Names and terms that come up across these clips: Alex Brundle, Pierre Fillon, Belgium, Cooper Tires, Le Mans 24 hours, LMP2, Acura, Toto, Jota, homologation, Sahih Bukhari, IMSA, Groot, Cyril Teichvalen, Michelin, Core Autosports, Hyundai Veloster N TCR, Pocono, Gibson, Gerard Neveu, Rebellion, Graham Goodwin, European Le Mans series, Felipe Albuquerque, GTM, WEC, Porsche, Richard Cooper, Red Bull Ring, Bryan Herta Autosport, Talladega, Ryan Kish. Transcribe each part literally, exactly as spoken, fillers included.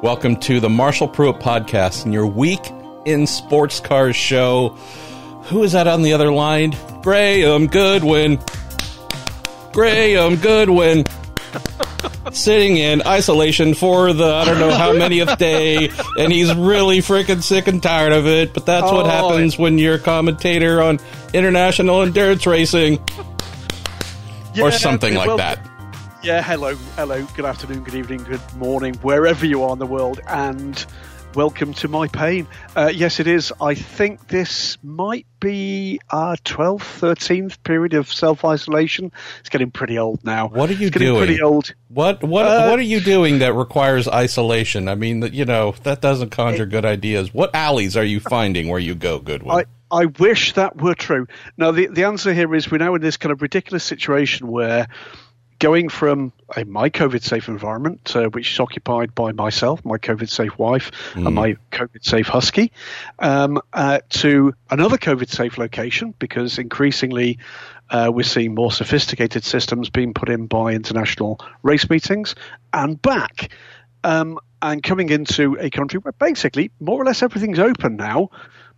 Welcome to the Marshall Pruett Podcast and your Week in Sports Cars show. Who is that on the other line? Graham Goodwin. Graham Goodwin. Sitting in isolation for the I don't know how many-th day, and he's really freaking sick and tired of it, but that's oh, what happens it. when you're a commentator on international endurance racing. Yeah, or something like well, that. Yeah, hello, hello, good afternoon, good evening, good morning, wherever you are in the world, and welcome to my pain. Uh, yes, it is. I think this might be our twelfth, thirteenth period of self-isolation. It's getting pretty old now. What are you it's doing? Getting pretty old. What what uh, what are you doing that requires isolation? I mean, you know, that doesn't conjure it, good ideas. What alleys are you finding where you go, Goodwin? I, I wish that were true. Now, the, the answer here is we're now in this kind of ridiculous situation where going from a my COVID-safe environment, uh, which is occupied by myself, my COVID-safe wife, mm. and my COVID-safe husky, um, uh, to another COVID-safe location, because increasingly uh, we're seeing more sophisticated systems being put in by international race meetings, and back, um, and coming into a country where basically more or less everything's open now,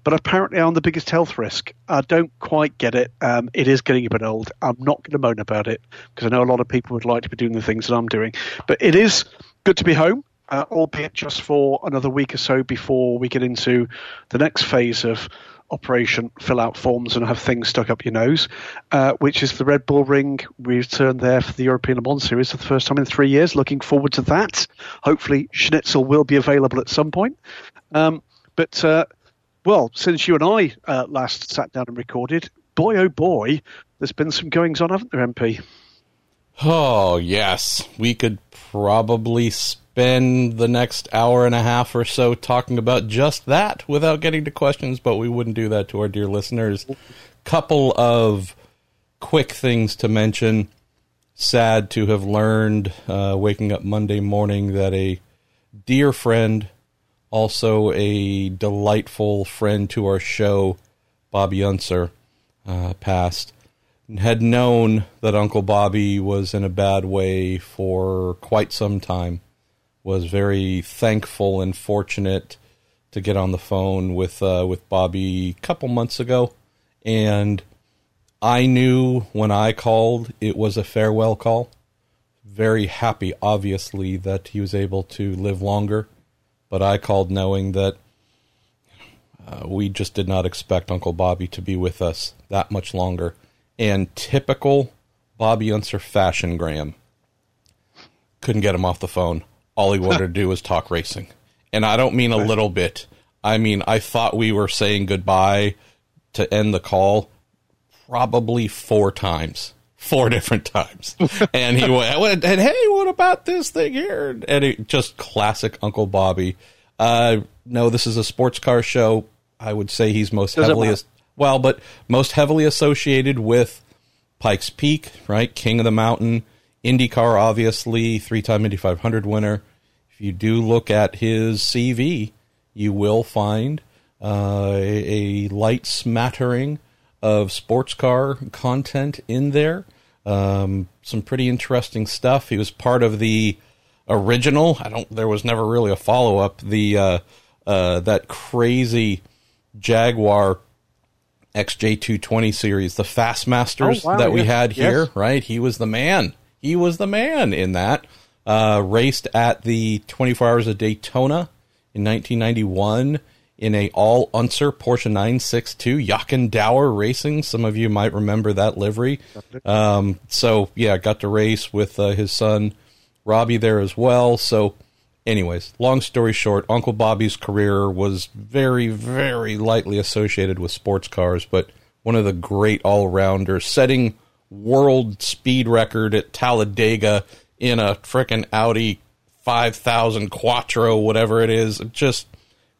but apparently I'm the biggest health risk. I don't quite get it. Um, it is getting a bit old. I'm not going to moan about it because I know a lot of people would like to be doing the things that I'm doing. But it is good to be home, uh, albeit just for another week or so before we get into the next phase of operation, fill out forms and have things stuck up your nose, uh, which is the Red Bull Ring. We return there for the European Le Mans series for the first time in three years. Looking forward to that. Hopefully Schnitzel will be available at some point. Um, but... Uh, Well, since you and I uh, last sat down and recorded, boy oh boy, there's been some goings on, haven't there, M P? Oh, yes. We could probably spend the next hour and a half or so talking about just that without getting to questions, but we wouldn't do that to our dear listeners. Couple of quick things to mention. Sad to have learned, uh, waking up Monday morning, that a dear friend, also a delightful friend to our show, Bobby Unser, uh, passed. Had known that Uncle Bobby was in a bad way for quite some time. Was very thankful and fortunate to get on the phone with uh, with Bobby a couple months ago. And I knew when I called it was a farewell call. Very happy, obviously, that he was able to live longer. But I called knowing that uh, we just did not expect Uncle Bobby to be with us that much longer. And typical Bobby Unser fashion, Graham, couldn't get him off the phone. All he wanted to do was talk racing. And I don't mean a little bit. I mean, I thought we were saying goodbye to end the call probably four times. Four different times. And he went, and hey, what about this thing here? And it, just classic Uncle Bobby. Uh, no, this is a sports car show. I would say he's most Does heavily, as, well, but most heavily associated with Pikes Peak, right? King of the Mountain, IndyCar, obviously, three-time Indy five hundred winner. If you do look at his C V, you will find uh, a, a light smattering of sports car content in there. Um, some pretty interesting stuff. He was part of the original. I don't, there was never really a follow up. The, uh, uh, that crazy Jaguar X J two twenty series, the Fast Masters oh, wow, that we yes, had here, yes. right? He was the man. He was the man in that. Uh, raced at the twenty-four hours of Daytona in nineteen ninety-one. In a all Unser Porsche nine sixty-two, Jochen Dauer Racing. Some of you might remember that livery. Um, so, yeah, got to race with uh, his son, Robbie, there as well. So, anyways, long story short, Uncle Bobby's career was very, very lightly associated with sports cars, but one of the great all-rounders, setting world speed record at Talladega in a frickin' Audi five thousand Quattro, whatever it is. Just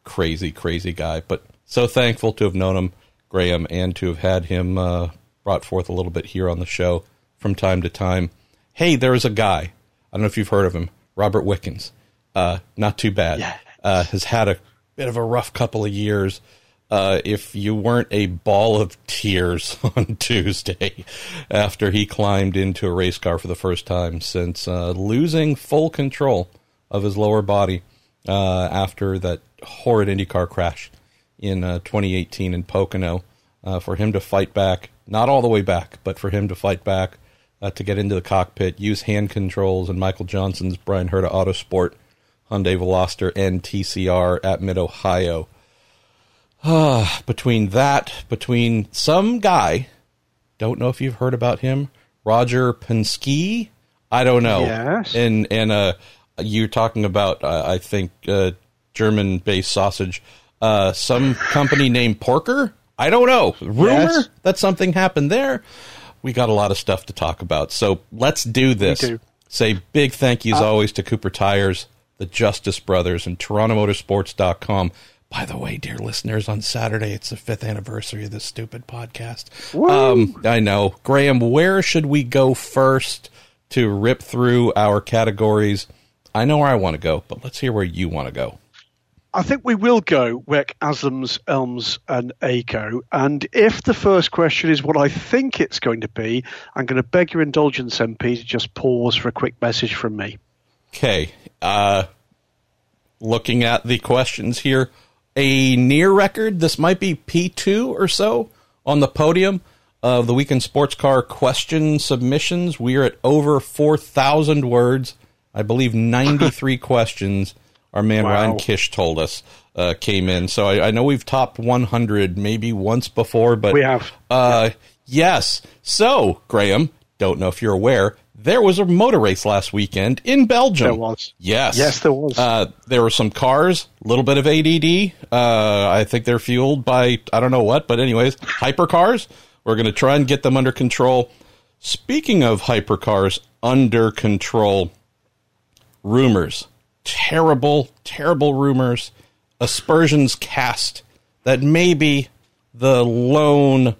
crazy, crazy guy, but so thankful to have known him, Graham, and to have had him uh, brought forth a little bit here on the show from time to time. Hey, there is a guy, I don't know if you've heard of him, Robert Wickens, uh, not too bad, yeah. uh, has had a bit of a rough couple of years. Uh, if you weren't a ball of tears on Tuesday after he climbed into a race car for the first time since uh, losing full control of his lower body uh, after that horrid IndyCar crash in uh, twenty eighteen in Pocono, uh, for him to fight back, not all the way back, but for him to fight back, uh, to get into the cockpit, use hand controls and Michael Johnson's Bryan Herta Autosport Hyundai Veloster N T C R at Mid-Ohio. Uh, between that, between some guy, don't know if you've heard about him, Roger Penske, I don't know. Yes. And, and uh, you're talking about, uh, I think, uh, German-based sausage. Uh, some company named Porker? I don't know. Rumor yes. that something happened there? We got a lot of stuff to talk about, so let's do this. Say big thank you, as uh, always, to Cooper Tires, the Justice Brothers, and Toronto Motorsports dot com. By the way, dear listeners, on Saturday, it's the fifth anniversary of this stupid podcast. Um, I know. Graham, where should we go first to rip through our categories? I know where I want to go, but let's hear where you want to go. I think we will go W E C, Aslams, Elms, and A C O. And if the first question is what I think it's going to be, I'm going to beg your indulgence, M P, to just pause for a quick message from me. Okay. Uh, looking at the questions here, a near record, this might be P two or so on the podium of the weekend sports car question submissions. We are at over four thousand words. I believe ninety-three questions. Our man wow. Ryan Kish told us uh, came in. So I, I know we've topped one hundred maybe once before, but we have. Uh, yeah. Yes. So, Graham, don't know if you're aware, there was a motor race last weekend in Belgium. There was. Yes. Yes, there was. Uh, there were some cars, a little bit of A D D. Uh, I think they're fueled by, I don't know what, but anyways, hypercars. We're going to try and get them under control. Speaking of hypercars under control, rumors. Terrible, terrible rumors. Aspersions cast that maybe the lone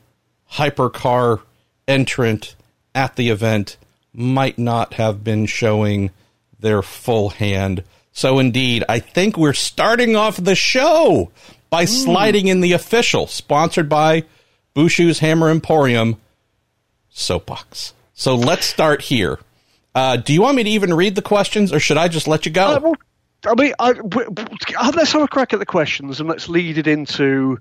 hypercar entrant at the event might not have been showing their full hand. So indeed, I think we're starting off the show by sliding in the official, sponsored by Bushu's Hammer Emporium, soapbox. So let's start here. Uh, do you want me to even read the questions, or should I just let you go? Uh, well, I mean, I, w- w- let's have a crack at the questions, and let's lead it into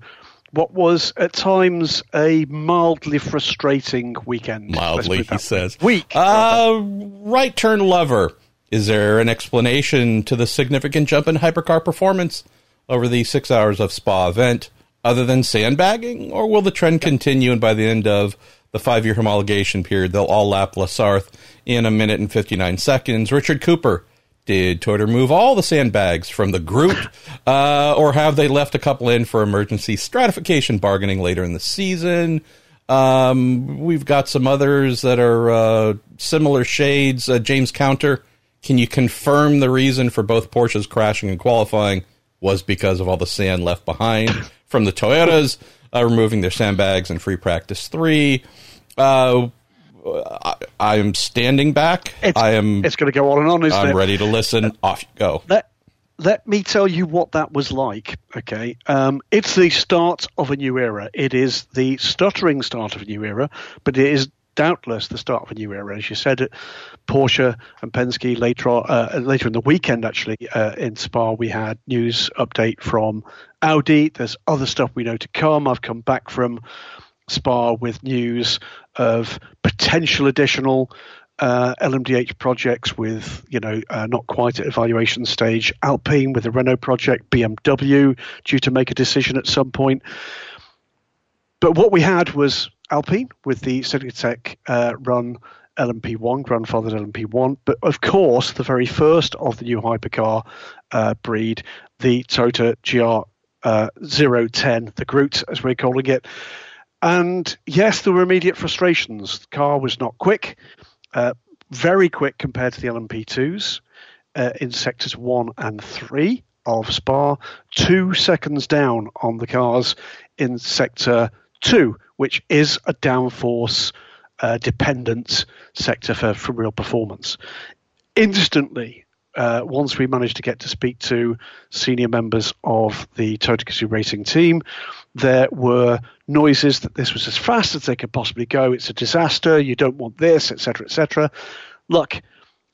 what was, at times, a mildly frustrating weekend. Mildly, he says. Week. Uh, right turn lover. Is there an explanation to the significant jump in hypercar performance over the six hours of Spa event, other than sandbagging, or will the trend continue, and by the end of the five-year homologation period, they'll all lap Lasarth in a minute and fifty-nine seconds? Richard Cooper, did Toyota remove all the sandbags from the group, uh, or have they left a couple in for emergency stratification bargaining later in the season? Um, we've got some others that are uh, similar shades. Uh, James Counter, can you confirm the reason for both Porsches crashing and qualifying was because of all the sand left behind from the Toyotas? Uh, removing their sandbags in free practice three. Uh, I, I'm standing back. It's, I am. It's going to go on and on, isn't I'm it? I'm ready to listen. Uh, Off you go. Let, let me tell you what that was like, okay? Um, it's the start of a new era. It is the stuttering start of a new era, but it is doubtless the start of a new era. As you said, Porsche and Penske later uh, later in the weekend, actually, uh, in Spa, we had news update from Audi. There's other stuff we know to come. I've come back from Spa with news of potential additional uh, L M D H projects with, you know, uh, not quite at evaluation stage. Alpine with the Renault project, B M W due to make a decision at some point. But what we had was Alpine with the Citec uh, run L M P one, grandfathered L M P one. But of course, the very first of the new hypercar uh, breed, the Toyota G R zero ten, the Groot, as we're calling it. And yes, there were immediate frustrations. The car was not quick, uh, very quick compared to the L M P twos uh, in sectors one and three of Spa, two seconds down on the cars in sector two, which is a downforce uh, dependent sector for, for real performance. Instantly, uh, once we managed to get to speak to senior members of the Toyota Gazoo Racing team, there were noises that this was as fast as they could possibly go. It's a disaster. You don't want this, et cetera, et cetera. Look,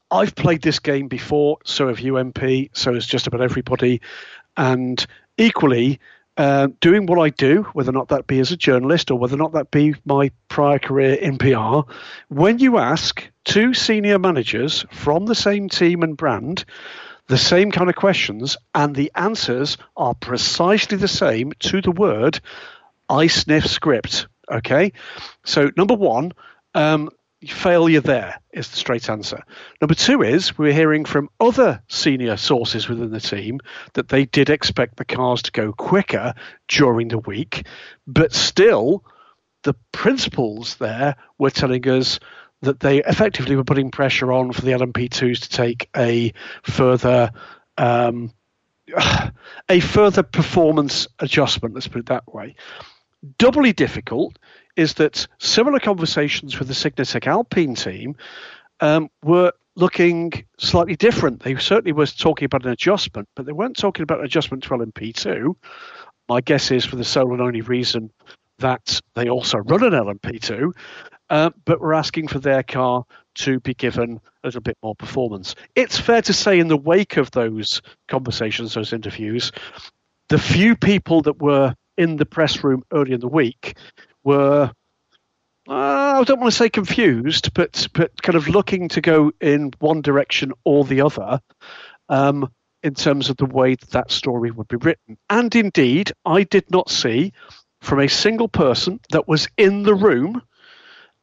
I've played this game before, so have U M P, so has just about everybody. And equally, uh, doing what I do, whether or not that be as a journalist or whether or not that be my prior career in P R, when you ask two senior managers from the same team and brand the same kind of questions and the answers are precisely the same to the word, I sniff script, okay? So number one, um, failure there is the straight answer. Number two is we're hearing from other senior sources within the team that they did expect the cars to go quicker during the week, but still the principals there were telling us that they effectively were putting pressure on for the L M P twos to take a further um, a further performance adjustment, let's put it that way. Doubly difficult is that similar conversations with the Signatec Alpine team um, were looking slightly different. They certainly were talking about an adjustment, but they weren't talking about an adjustment to L M P two. My guess is for the sole and only reason that they also run an L M P two, uh, but we're asking for their car to be given a little bit more performance. It's fair to say in the wake of those conversations, those interviews, the few people that were in the press room early in the week were, uh, I don't want to say confused, but but kind of looking to go in one direction or the other um, in terms of the way that, that story would be written. And indeed, I did not see from a single person that was in the room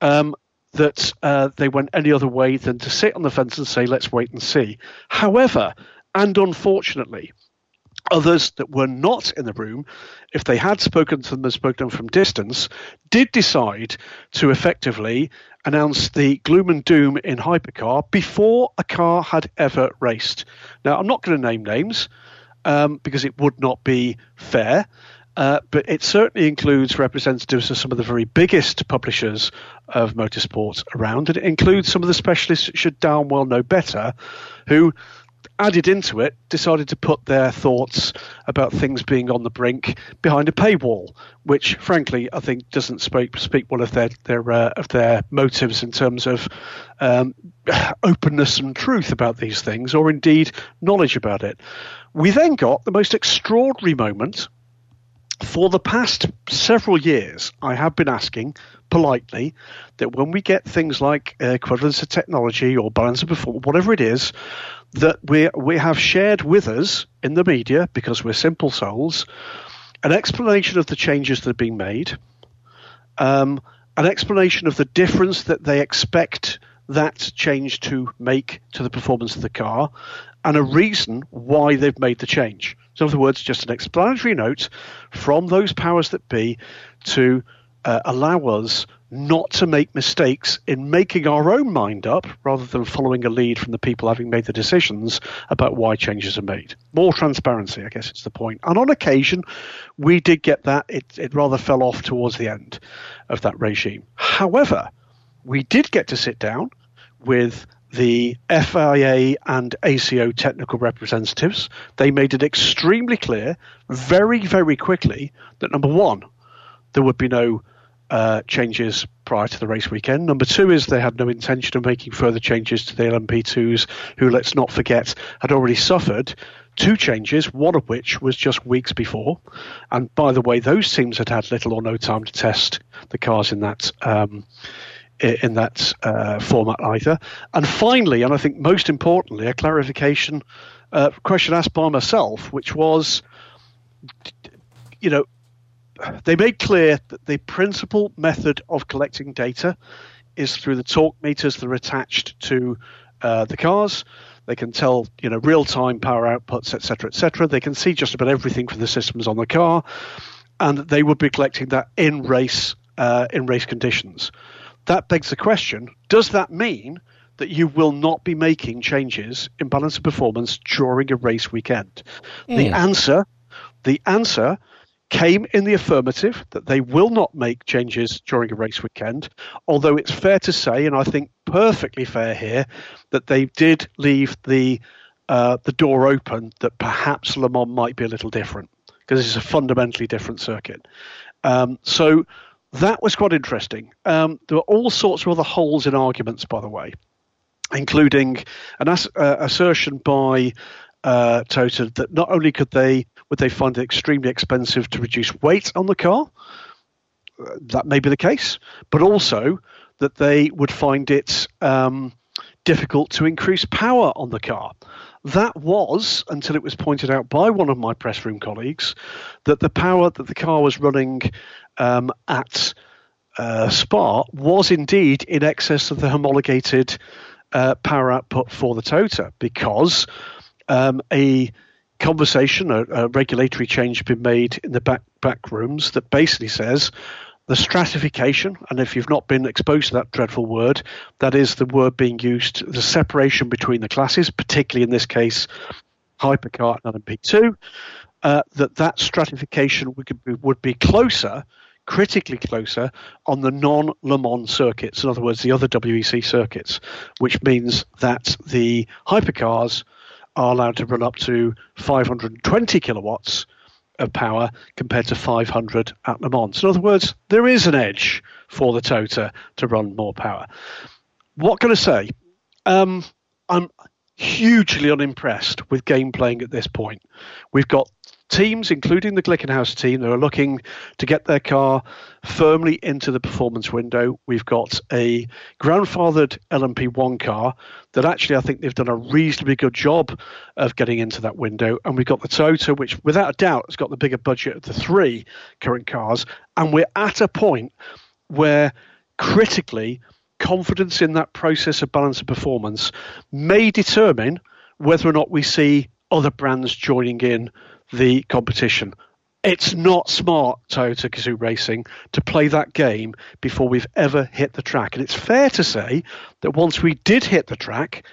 um, that uh, they went any other way than to sit on the fence and say, let's wait and see. However, and unfortunately, others that were not in the room, if they had spoken to them and spoken from distance, did decide to effectively announce the gloom and doom in hypercar before a car had ever raced. Now, I'm not going to name names um, because it would not be fair, uh, but it certainly includes representatives of some of the very biggest publishers of motorsport around, and it includes some of the specialists that should damn well know better, who added into it, decided to put their thoughts about things being on the brink behind a paywall, which, frankly, I think doesn't speak speak well of their their uh, of their motives in terms of um, openness and truth about these things, or indeed knowledge about it. We then got the most extraordinary moment. For the past several years, I have been asking politely that when we get things like uh, equivalence of technology or balance of performance, whatever it is, that we we have shared with us in the media, because we're simple souls, an explanation of the changes that are being made, um, an explanation of the difference that they expect that change to make to the performance of the car, and a reason why they've made the change. So in other words, just an explanatory note from those powers that be to uh, allow us not to make mistakes in making our own mind up rather than following a lead from the people having made the decisions about why changes are made. More transparency, I guess it's the point. And on occasion, we did get that. It, it rather fell off towards the end of that regime. However, we did get to sit down with the F I A and A C O technical representatives. They made it extremely clear very, very quickly that, number one, there would be no uh, changes prior to the race weekend. Number two is they had no intention of making further changes to the L M P twos, who, let's not forget, had already suffered two changes, one of which was just weeks before. And by the way, those teams had had little or no time to test the cars in that um in that uh, format either. And finally, and I think most importantly, a clarification uh, question asked by myself, which was, you know, they made clear that the principal method of collecting data is through the torque meters that are attached to uh, the cars. They can tell, you know, real-time power outputs, et cetera, et cetera. They can see just about everything from the systems on the car, and they would be collecting that in race, uh, in race conditions. That begs the question, does that mean that you will not be making changes in balance of performance during a race weekend? Mm. The answer, the answer came in the affirmative, that they will not make changes during a race weekend, although it's fair to say, and I think perfectly fair here, that they did leave the uh, the door open that perhaps Le Mans might be a little different, because this is a fundamentally different circuit. Um, so... That was quite interesting. Um, there were all sorts of other holes in arguments, by the way. including an ass- uh, assertion by uh, Toto that not only could they would they find it extremely expensive to reduce weight on the car, uh, that may be the case, but also that they would find it um, difficult to increase power on the car. That was until it was pointed out by one of my press room colleagues that the power that the car was running um, at uh, Spa was indeed in excess of the homologated uh, power output for the Toyota, because um, a conversation, a, a regulatory change had been made in the back, back rooms that basically says the stratification, and if you've not been exposed to that dreadful word, that is the word being used, the separation between the classes, particularly in this case, hypercar and L M P two, uh, that that stratification would be, would be closer, critically closer, on the non-Le Mans circuits, in other words, the other W E C circuits, which means that the hypercars are allowed to run up to five hundred twenty kilowatts of power compared to five hundred at Le Mans. In other words, there is an edge for the Toyota to run more power. What can I say? Um, I'm hugely unimpressed with game playing at this point. We've got teams, including the Glickenhaus team, that are looking to get their car firmly into the performance window. We've got a grandfathered L M P one car that actually I think they've done a reasonably good job of getting into that window. And we've got the Toyota, which without a doubt has got the bigger budget of the three current cars. And we're at a point where critically confidence in that process of balance of performance may determine whether or not we see other brands joining in the competition. It's not smart, Toyota Gazoo Racing, to play that game before we've ever hit the track. And it's fair to say that once we did hit the track,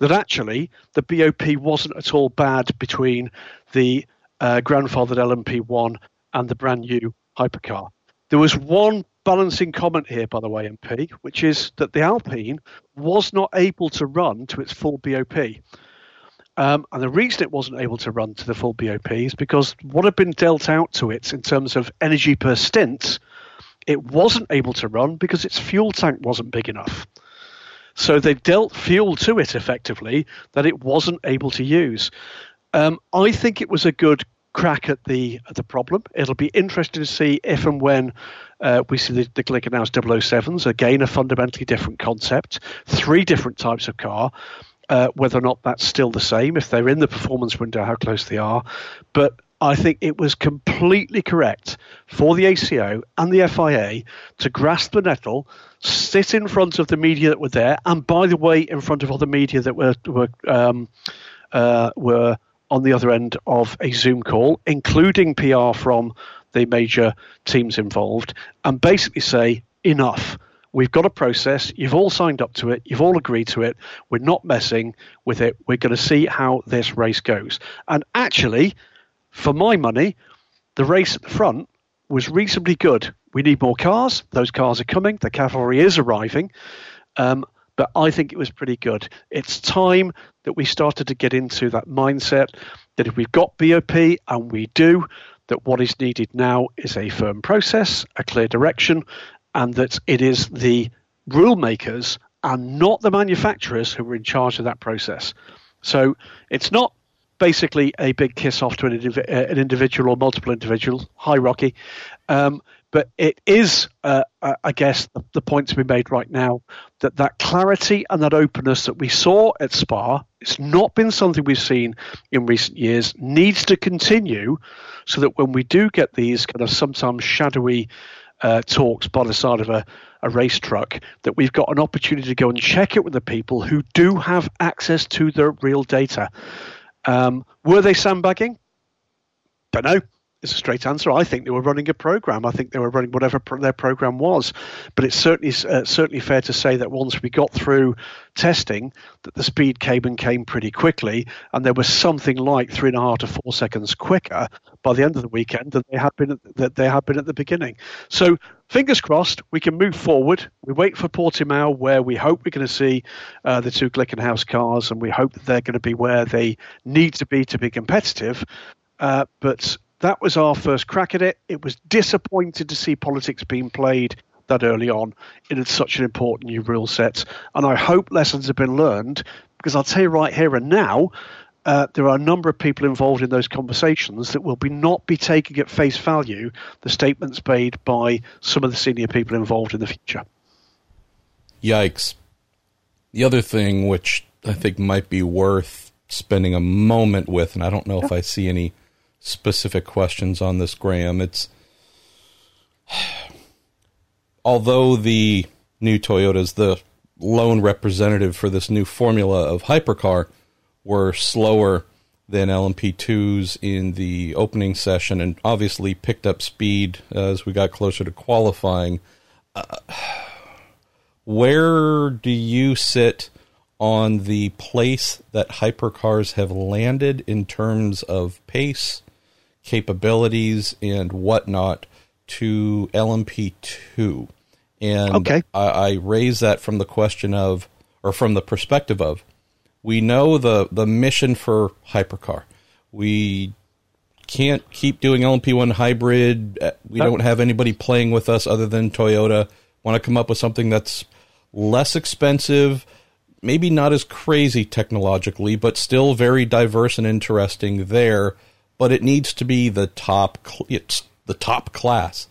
that actually the B O P wasn't at all bad between the uh, grandfathered L M P one and the brand new hypercar. There was one balancing comment here, by the way, M P, which is that the Alpine was not able to run to its full B O P. Um, and the reason it wasn't able to run to the full B O P is because what had been dealt out to it in terms of energy per stint, it wasn't able to run because its fuel tank wasn't big enough. So they've dealt fuel to it effectively that it wasn't able to use. Um, I think it was a good crack at the at the problem. It'll be interesting to see if and when uh, we see the, the Glickenhaus double oh sevens, again a fundamentally different concept, three different types of car, Uh, whether or not that's still the same, if they're in the performance window, how close they are. But I think it was completely correct for the A C O and the F I A to grasp the nettle, sit in front of the media that were there, and by the way, in front of other media that were were um, uh, were on the other end of a Zoom call, including P R from the major teams involved, and basically say, enough. We've got a process. You've all signed up to it. You've all agreed to it. We're not messing with it. We're going to see how this race goes. And actually, for my money, the race at the front was reasonably good. We need more cars. Those cars are coming. The cavalry is arriving. Um, but I think it was pretty good. It's time that we started to get into that mindset that if we've got B O P, and we do, that what is needed now is a firm process, a clear direction, and that it is the rule makers and not the manufacturers who are in charge of that process. So it's not basically a big kiss off to an, indiv- an individual or multiple individuals. Hi, Rocky. Um, but it is, uh, I guess, the, the point to be made right now that that clarity and that openness that we saw at Spa, it's not been something we've seen in recent years, needs to continue so that when we do get these kind of sometimes shadowy Uh, talks by the side of a, a race truck, that we've got an opportunity to go and check it with the people who do have access to the real data. Um, were they sandbagging? Don't know. It's a straight answer. I think they were running a program. I think they were running whatever pro- their program was. But it's certainly uh, certainly fair to say that once we got through testing, that the speed came and came pretty quickly, and there was something like three and a half to four seconds quicker by the end of the weekend than they had been that they had been at the beginning. So fingers crossed, we can move forward. We wait for Portimao, where we hope we're going to see uh, the two Glickenhaus cars, and we hope that they're going to be where they need to be to be competitive. Uh, but that was our first crack at it. It was disappointing to see politics being played that early on in such an important new rule set. And I hope lessons have been learned, because I'll tell you right here and now, uh, there are a number of people involved in those conversations that will be not be taking at face value the statements made by some of the senior people involved in the future. Yikes. The other thing which I think might be worth spending a moment with, and I don't know yeah. if I see any specific questions on this, Graham, it's although the new Toyota is the lone representative for this new formula of hypercar, were slower than L M P twos in the opening session and obviously picked up speed as we got closer to qualifying. Uh, where do you sit on the place that hypercars have landed in terms of pace, capabilities, and whatnot to L M P two? And okay. I, I raise that from the question of, or from the perspective of, we know the, the mission for hypercar. We can't keep doing L M P one hybrid. We no. don't have anybody playing with us other than Toyota. Want to come up with something that's less expensive, maybe not as crazy technologically, but still very diverse and interesting there. But it needs to be the top. It's the top class.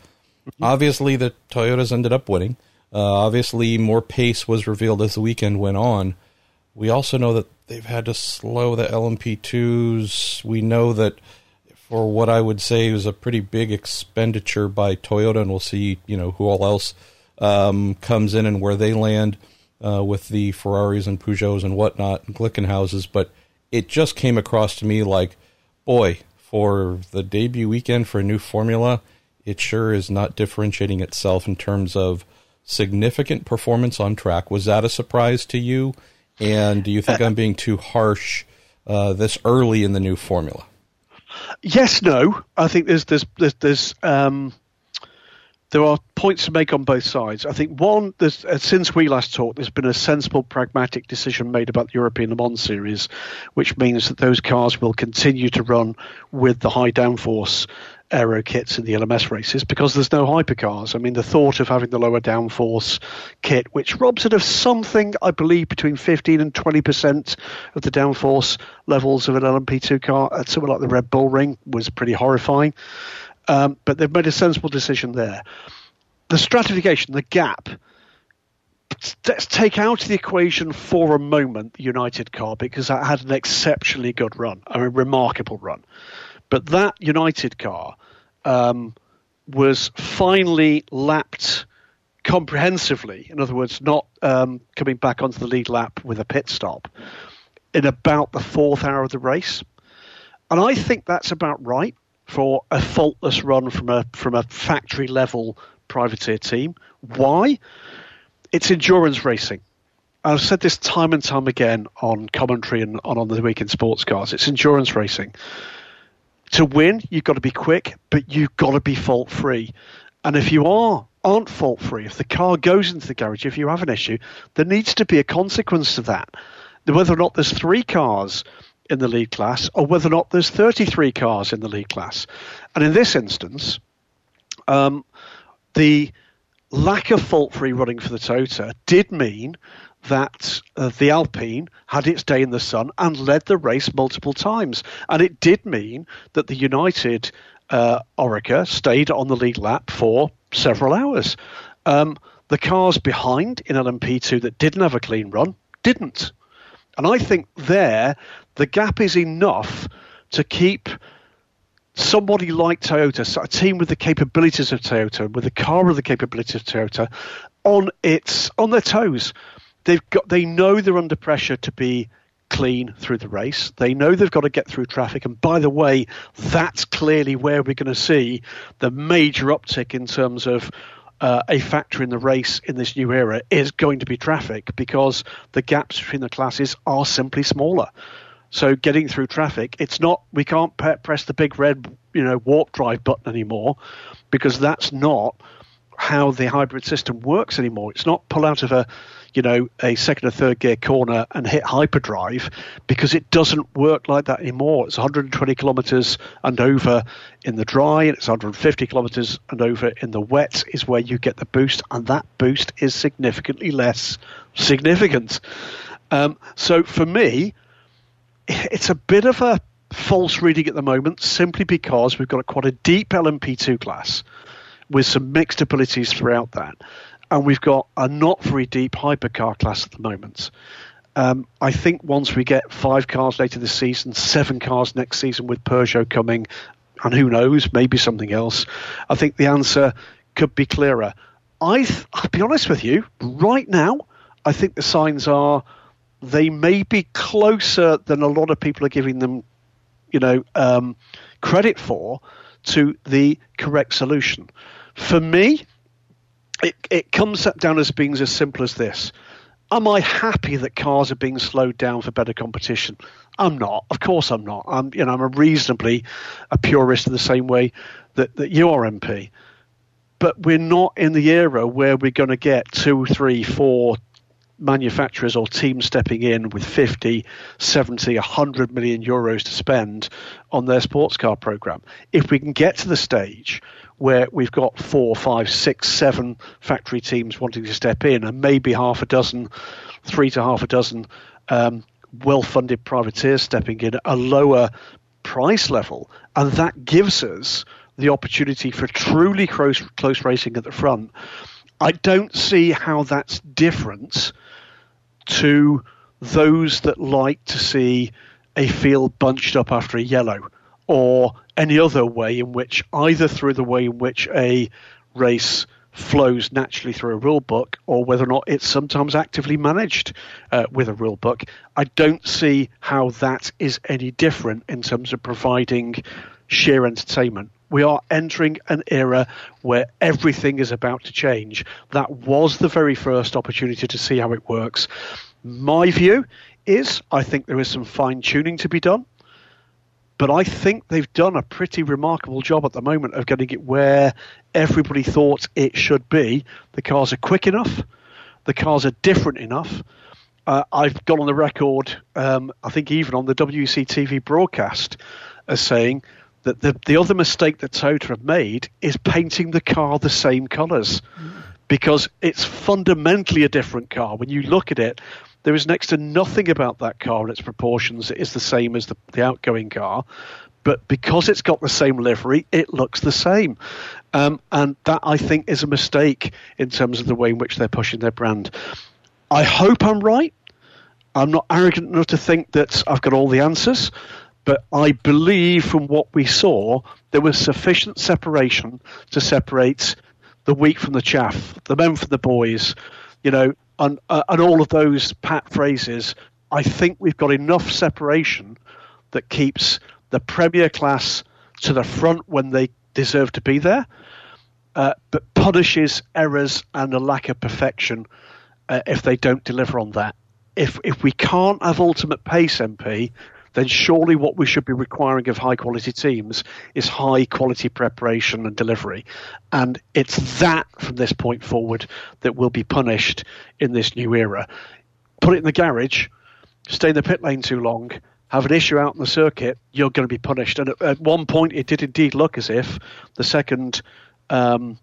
Mm-hmm. Obviously, the Toyotas ended up winning. Uh, obviously, more pace was revealed as the weekend went on. We also know that they've had to slow the L M P twos. We know that for what I would say was a pretty big expenditure by Toyota, and we'll see, you know, who all else um, comes in and where they land uh, with the Ferraris and Peugeots and whatnot and Glickenhauses. But it just came across to me like, boy, for the debut weekend for a new formula, it sure is not differentiating itself in terms of significant performance on track. Was that a surprise to you? And do you think uh, I'm being too harsh uh, this early in the new formula? Yes, no. I think there's there's there's, there's um, there are points to make on both sides. I think one, there's, uh, since we last talked, there's been a sensible, pragmatic decision made about the European Le Mans series, which means that those cars will continue to run with the high downforce aero kits in the L M S races because there's no hypercars. I mean, the thought of having the lower downforce kit, which robs it of something, I believe, between fifteen and twenty percent of the downforce levels of an L M P two car at somewhere like the Red Bull Ring, was pretty horrifying. Um, but they've made a sensible decision there. The stratification, the gap, let's take out of the equation for a moment the United car, because that had an exceptionally good run, a remarkable run. But that United car um, was finally lapped comprehensively. In other words, not um, coming back onto the lead lap with a pit stop in about the fourth hour of the race. And I think that's about right for a faultless run from a from a factory level privateer team. Why? It's endurance racing. I've said this time and time again on commentary and on, on the Week in Sports Cars. It's endurance racing. To win, you've got to be quick, but you've got to be fault-free. And if you are, aren't fault-free, if the car goes into the garage, if you have an issue, there needs to be a consequence to that. Whether or not there's three cars in the lead class or whether or not there's thirty-three cars in the lead class. And in this instance, um, the lack of fault-free running for the Toyota did mean that uh, the Alpine had its day in the sun and led the race multiple times. And it did mean that the United uh, Orica stayed on the lead lap for several hours. Um, the cars behind in L M P two that didn't have a clean run didn't. And I think there the gap is enough to keep somebody like Toyota, so a team with the capabilities of Toyota, with a car with the capabilities of Toyota, on its on their toes. They've got. They know they're under pressure to be clean through the race. They know they've got to get through traffic. And by the way, that's clearly where we're going to see the major uptick in terms of uh, a factor in the race in this new era is going to be traffic, because the gaps between the classes are simply smaller. So getting through traffic, it's not we can't pe- press the big red, you know, warp drive button anymore, because that's not how the hybrid system works anymore. It's not pull out of a you know, a second or third gear corner and hit hyperdrive, because it doesn't work like that anymore. It's one hundred twenty kilometers and over in the dry, and it's one hundred fifty kilometers and over in the wet is where you get the boost, and that boost is significantly less significant. Um, so for me, it's a bit of a false reading at the moment, simply because we've got quite a deep L M P two class with some mixed abilities throughout that, and we've got a not very deep hypercar class at the moment. Um, I think once we get five cars later this season, seven cars next season with Peugeot coming, and who knows, maybe something else, I think the answer could be clearer. I th- I'll be honest with you, right now, I think the signs are they may be closer than a lot of people are giving them, you know, um, credit for, to the correct solution. For me, it, it comes down as being as simple as this. Am I happy that cars are being slowed down for better competition? I'm not. Of course I'm not. I'm, you know, I'm a reasonably a purist in the same way that, that you are, M P. But we're not in the era where we're going to get two, three, four manufacturers or teams stepping in with fifty, seventy, one hundred million euros to spend on their sports car program. If we can get to the stage where we've got four, five, six, seven factory teams wanting to step in, and maybe half a dozen, three to half a dozen um, well-funded privateers stepping in at a lower price level, and that gives us the opportunity for truly close, close racing at the front, I don't see how that's different to those that like to see a field bunched up after a yellow, or any other way in which, either through the way in which a race flows naturally through a rule book, or whether or not it's sometimes actively managed uh, with a rule book. I don't see how that is any different in terms of providing sheer entertainment. We are entering an era where everything is about to change. That was the very first opportunity to see how it works. My view is I think there is some fine-tuning to be done, but I think they've done a pretty remarkable job at the moment of getting it where everybody thought it should be. The cars are quick enough. The cars are different enough. Uh, I've gone on the record, um, I think even on the W E C T V broadcast, as saying that the, the other mistake that Toyota have made is painting the car the same colours, mm. because it's fundamentally a different car. When you look at it, there is next to nothing about that car and its proportions. It is the same as the, the outgoing car, but because it's got the same livery, it looks the same. Um, and that, I think, is a mistake in terms of the way in which they're pushing their brand. I hope I'm right. I'm not arrogant enough to think that I've got all the answers, but I believe from what we saw, there was sufficient separation to separate the wheat from the chaff, the men from the boys, you know, and, uh, and all of those pat phrases. I think we've got enough separation that keeps the premier class to the front when they deserve to be there, uh, but punishes errors and a lack of perfection uh, if they don't deliver on that. If if we can't have ultimate pace, M P, then surely what we should be requiring of high-quality teams is high-quality preparation and delivery. And it's that, from this point forward, that will be punished in this new era. Put it in the garage, stay in the pit lane too long, have an issue out on the circuit, you're going to be punished. And at, at one point, it did indeed look as if the second um,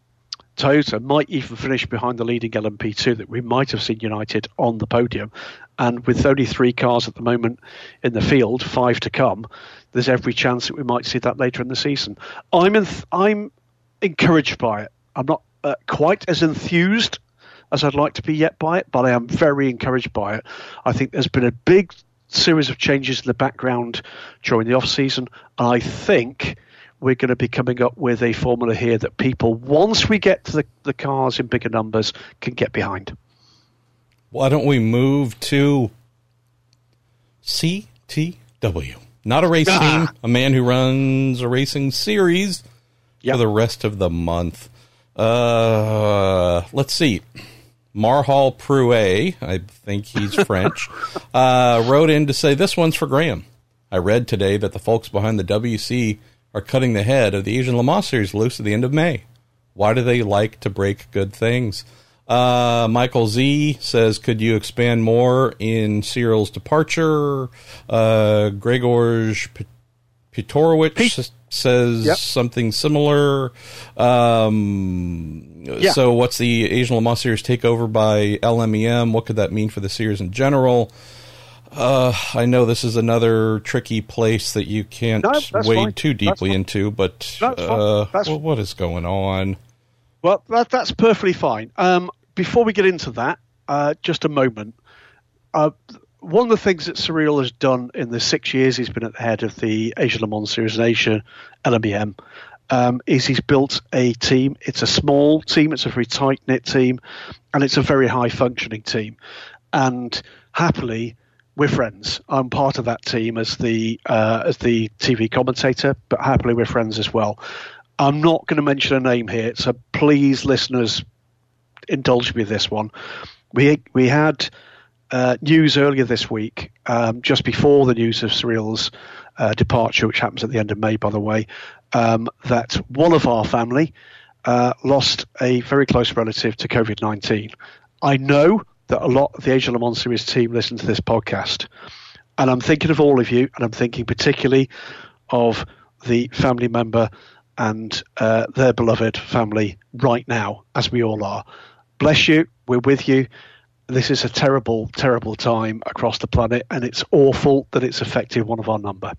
Toyota might even finish behind the leading L M P two, that we might have seen United on the podium. And with only three cars at the moment in the field, five to come, there's every chance that we might see that later in the season. I'm in th- I'm encouraged by it. I'm not uh, quite as enthused as I'd like to be yet by it, but I am very encouraged by it. I think there's been a big series of changes in the background during the off-season, and I think we're going to be coming up with a formula here that people, once we get to the, the cars in bigger numbers, can get behind. Why don't we move to C T W? Not a race ah. team, a man who runs a racing series yep. for the rest of the month. Uh, let's see. Marshall Pruett, I think he's French, uh, wrote in to say, this one's for Graham. I read today that the folks behind the W E C are cutting the head of the Asian Le Mans series loose at the end of May. Why do they like to break good things? Uh, Michael Z says, could you expand more in Cyril's departure? Uh, Gregor Pitorowicz Pete. says yep. something similar. Um, yeah. So what's the Asian Le Mans series takeover by L M E M? What could that mean for the series in general? Uh, I know this is another tricky place that you can't no, wade fine. too deeply into, but uh, well, what is going on? Well, that, that's perfectly fine. Um, before we get into that, uh, just a moment. Uh, one of the things that Cyril has done in the six years he's been at the head of the Asian Le Mans series in Asia, L M E M, um, is he's built a team. It's a small team. It's a very tight-knit team, and it's a very high-functioning team. And happily, we're friends. I'm part of that team as the uh, as the T V commentator, but happily we're friends as well. I'm not going to mention a name here, so please, listeners, indulge me with this one. We we had uh, news earlier this week, um, just before the news of Cyril's uh, departure, which happens at the end of May, by the way, um, that one of our family uh, lost a very close relative to COVID nineteen. I know that a lot of the Asian Le Mans Series team listen to this podcast. And I'm thinking of all of you, and I'm thinking particularly of the family member and uh, their beloved family right now, as we all are. Bless you. We're with you. This is a terrible, terrible time across the planet, and it's awful that it's affected one of our number.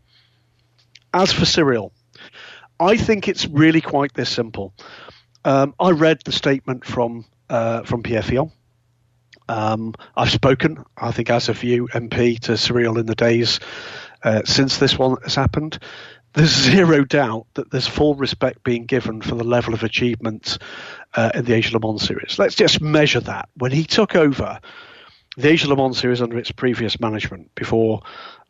As for Cyril, I think it's really quite this simple. Um, I read the statement from, uh, from Pierre Fillon. Um, I've spoken, I think, as of you, M P, to Cyril in the days uh, since this one has happened. There's zero doubt that there's full respect being given for the level of achievement uh, in the Asian Le Mans series. Let's just measure that. When he took over the Asian Le Mans series under its previous management, before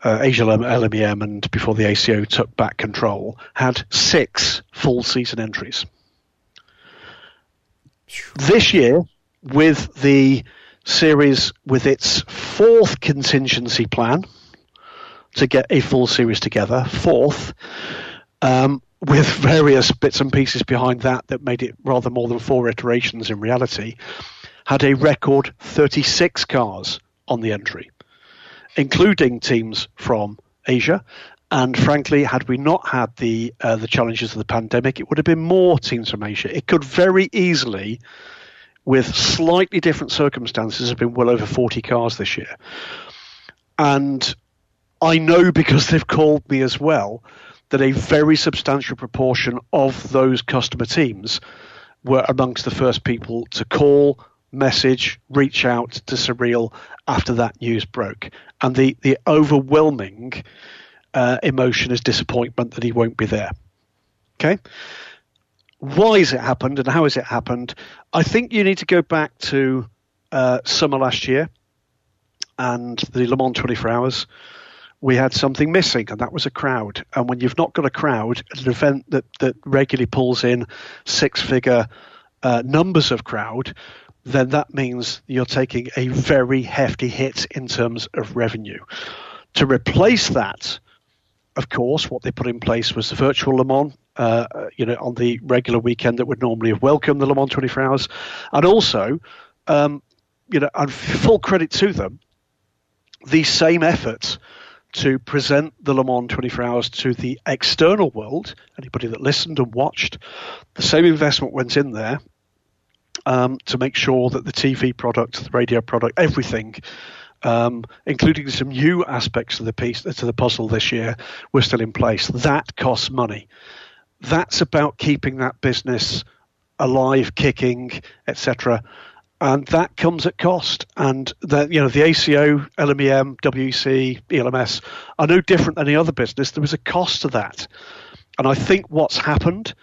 uh, Asian L M E M and before the A C O took back control, had six full season entries. This year, with the series with its fourth contingency plan to get a full series together, fourth, um, with various bits and pieces behind that that made it rather more than four iterations in reality, had a record thirty-six cars on the entry, including teams from Asia. And frankly, had we not had the uh, the challenges of the pandemic, it would have been more teams from Asia. It could very easily, with slightly different circumstances, have been well over forty cars this year. And I know, because they've called me as well, that a very substantial proportion of those customer teams were amongst the first people to call, message, reach out to Cyril after that news broke. And the, the overwhelming uh, emotion is disappointment that he won't be there. Okay? Why has it happened and how has it happened? I think you need to go back to uh, summer last year and the Le Mans twenty-four hours. We had something missing, and that was a crowd. And when you've not got a crowd at an event that, that regularly pulls in six-figure uh, numbers of crowd, then that means you're taking a very hefty hit in terms of revenue. To replace that, of course, what they put in place was the virtual Le Mans, uh, you know, on the regular weekend that would normally have welcomed the Le Mans twenty-four hours. And also, um, you know, and full credit to them, the same efforts to present the Le Mans twenty-four hours to the external world, anybody that listened and watched, the same investment went in there um, to make sure that the T V product, the radio product, everything, Um, including some new aspects of the piece, to the puzzle this year, were still in place. That costs money. That's about keeping that business alive, kicking, et cetera. And that comes at cost. And the, you know, the A C O, L M E M, W E C, E L M S are no different than any other business. There was a cost to that. And I think what's happened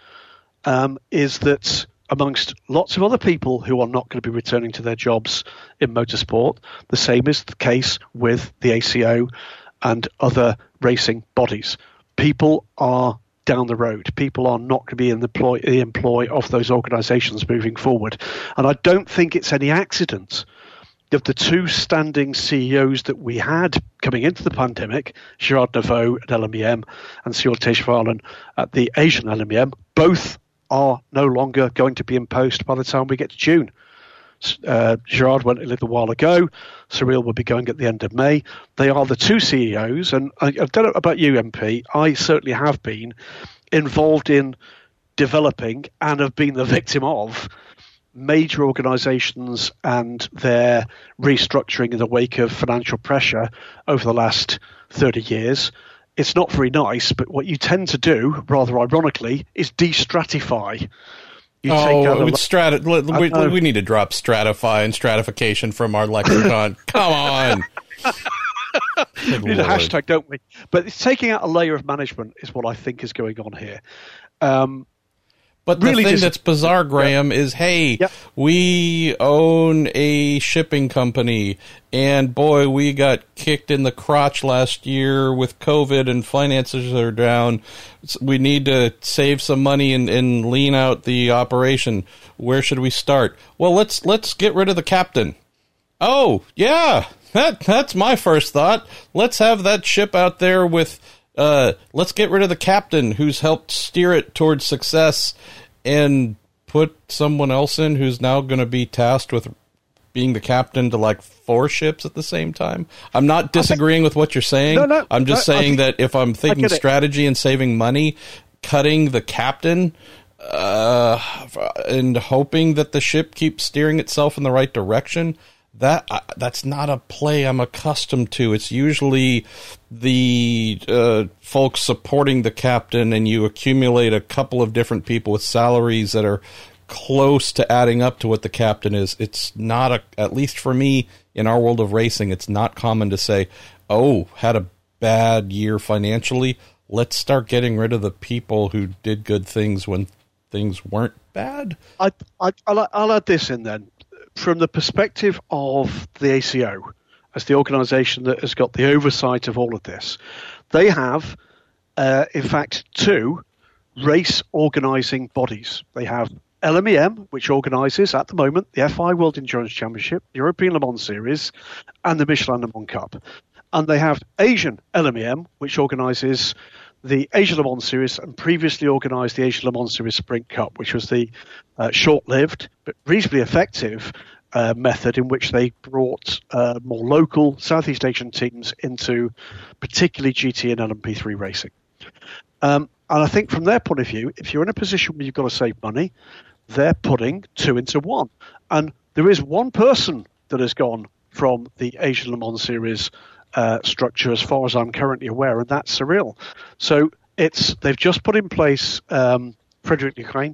um, is that, amongst lots of other people who are not going to be returning to their jobs in motorsport, the same is the case with the A C O and other racing bodies. People are down the road. People are not going to be in the employ, the employ of those organisations moving forward. And I don't think it's any accident that the two standing C E Os that we had coming into the pandemic, Gerard Neveu at L M E M and Cyril Teichvalen at the Asian L M E M, both are no longer going to be in post by the time we get to June. Uh, Gerard went a little while ago. Cyril will be going at the end of May. They are the two C E Os, and I, I don't know about you, M P. I certainly have been involved in developing and have been the victim of major organisations and their restructuring in the wake of financial pressure over the last thirty years. It's not very nice, but what you tend to do, rather ironically, is de-stratify. You oh, take strati- we, we, we need to drop stratify and stratification from our lexicon. Come on. We need a hashtag, don't we? But it's taking out a layer of management is what I think is going on here. Um, but the really thing dis- that's bizarre, Graham, yeah. is, hey, yep. we own a shipping company, and boy, we got kicked in the crotch last year with COVID, and finances are down. We need to save some money and, and lean out the operation. Where should we start? Well, let's let's get rid of the captain. Oh, yeah, that that's my first thought. Let's have that ship out there with... Uh, let's get rid of the captain who's helped steer it towards success and put someone else in who's now going to be tasked with being the captain to like four ships at the same time. I'm not disagreeing think, with what you're saying. No, no, I'm just no, saying think, that if I'm thinking strategy and saving money, cutting the captain uh, and hoping that the ship keeps steering itself in the right direction, That uh, that's not a play I'm accustomed to. It's usually the uh, folks supporting the captain, and you accumulate a couple of different people with salaries that are close to adding up to what the captain is. It's not, a, at least for me, in our world of racing, it's not common to say, oh, had a bad year financially. Let's start getting rid of the people who did good things when things weren't bad. I, I, I'll, I'll add this in then. From the perspective of the A C O, as the organisation that has got the oversight of all of this, they have, uh, in fact, two race organising bodies. They have L M E M, which organises, at the moment, the F I A World Endurance Championship, the European Le Mans series, and the Michelin Le Mans Cup. And they have Asian L M E M, which organises the Asia Le Mans series and previously organised the Asia Le Mans series Sprint Cup, which was the uh, short-lived but reasonably effective uh, method in which they brought uh, more local Southeast Asian teams into particularly G T and L M P three racing. Um, and I think from their point of view, if you're in a position where you've got to save money, they're putting two into one. And there is one person that has gone from the Asia Le Mans series Uh, structure as far as I'm currently aware, and that's Cyril. So it's they've just put in place um, Frederick Lucrain,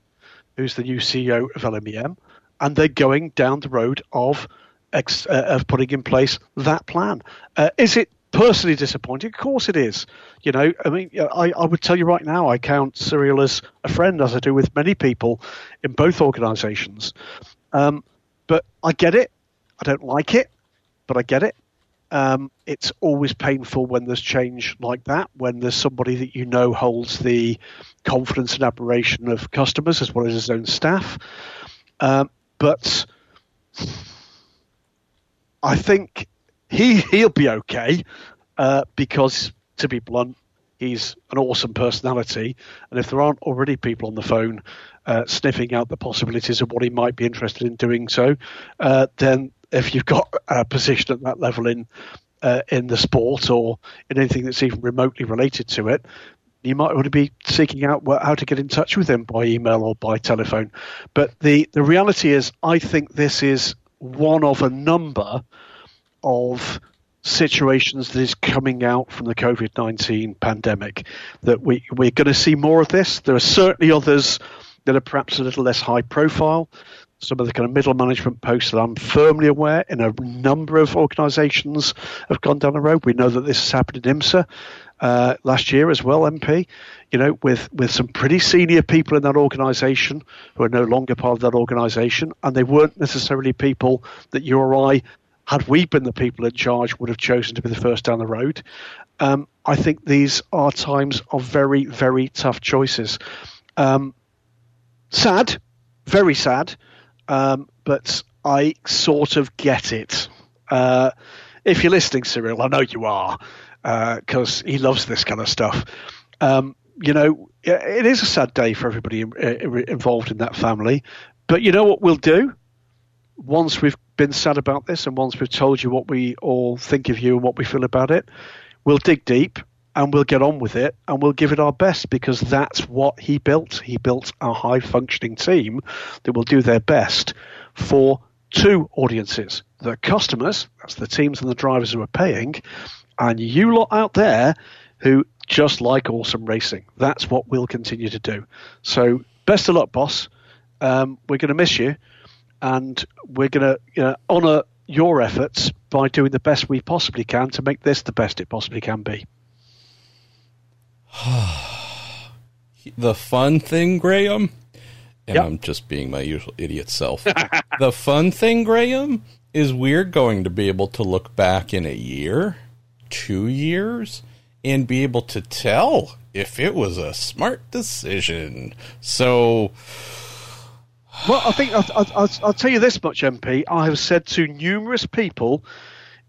who's the new C E O of L M E M, and they're going down the road of ex, uh, of putting in place that plan. Uh, is it personally disappointing? Of course it is. You know, I mean, I, I would tell you right now, I count Cyril as a friend, as I do with many people in both organisations. Um, but I get it. I don't like it, but I get it. Um, it's always painful when there's change like that, when there's somebody that you know holds the confidence and admiration of customers as well as his own staff. Um, but I think he, he'll be okay uh, because, to be blunt, he's an awesome personality. And if there aren't already people on the phone uh, sniffing out the possibilities of what he might be interested in doing so, uh, then... if you've got a position at that level in uh, in the sport or in anything that's even remotely related to it, you might want to be seeking out how to get in touch with them by email or by telephone. But the, the reality is, I think this is one of a number of situations that is coming out from the COVID nineteen pandemic, that we, we're going to see more of this. There are certainly others that are perhaps a little less high profile. Some of the kind of middle management posts that I'm firmly aware in a number of organisations have gone down the road. We know that this has happened in IMSA uh, last year as well, M P, you know, with, with some pretty senior people in that organisation who are no longer part of that organisation, and they weren't necessarily people that you or I, had we been the people in charge, would have chosen to be the first down the road. Um, I think these are times of very, very tough choices. Um, sad, very sad. Um, but I sort of get it. Uh, if you're listening, Cyril, I know you are, because uh, he loves this kind of stuff. Um, you know, it is a sad day for everybody in, in, involved in that family. But you know what we'll do? once we've been sad about this and once we've told you what we all think of you and what we feel about it, we'll dig deep and we'll get on with it and we'll give it our best, because that's what he built. He built a high-functioning team that will do their best for two audiences. The customers, that's the teams and the drivers who are paying, and you lot out there who just like awesome racing. That's what we'll continue to do. So best of luck, boss. Um, we're going to miss you. And we're going to you know, honour your efforts by doing the best we possibly can to make this the best it possibly can be. The fun thing, Graham, and yep. I'm just being my usual idiot self. The fun thing, Graham, is we're going to be able to look back in a year, two years, and be able to tell if it was a smart decision. So... Well, I think I'll, I'll, I'll tell you this much, M P. I have said to numerous people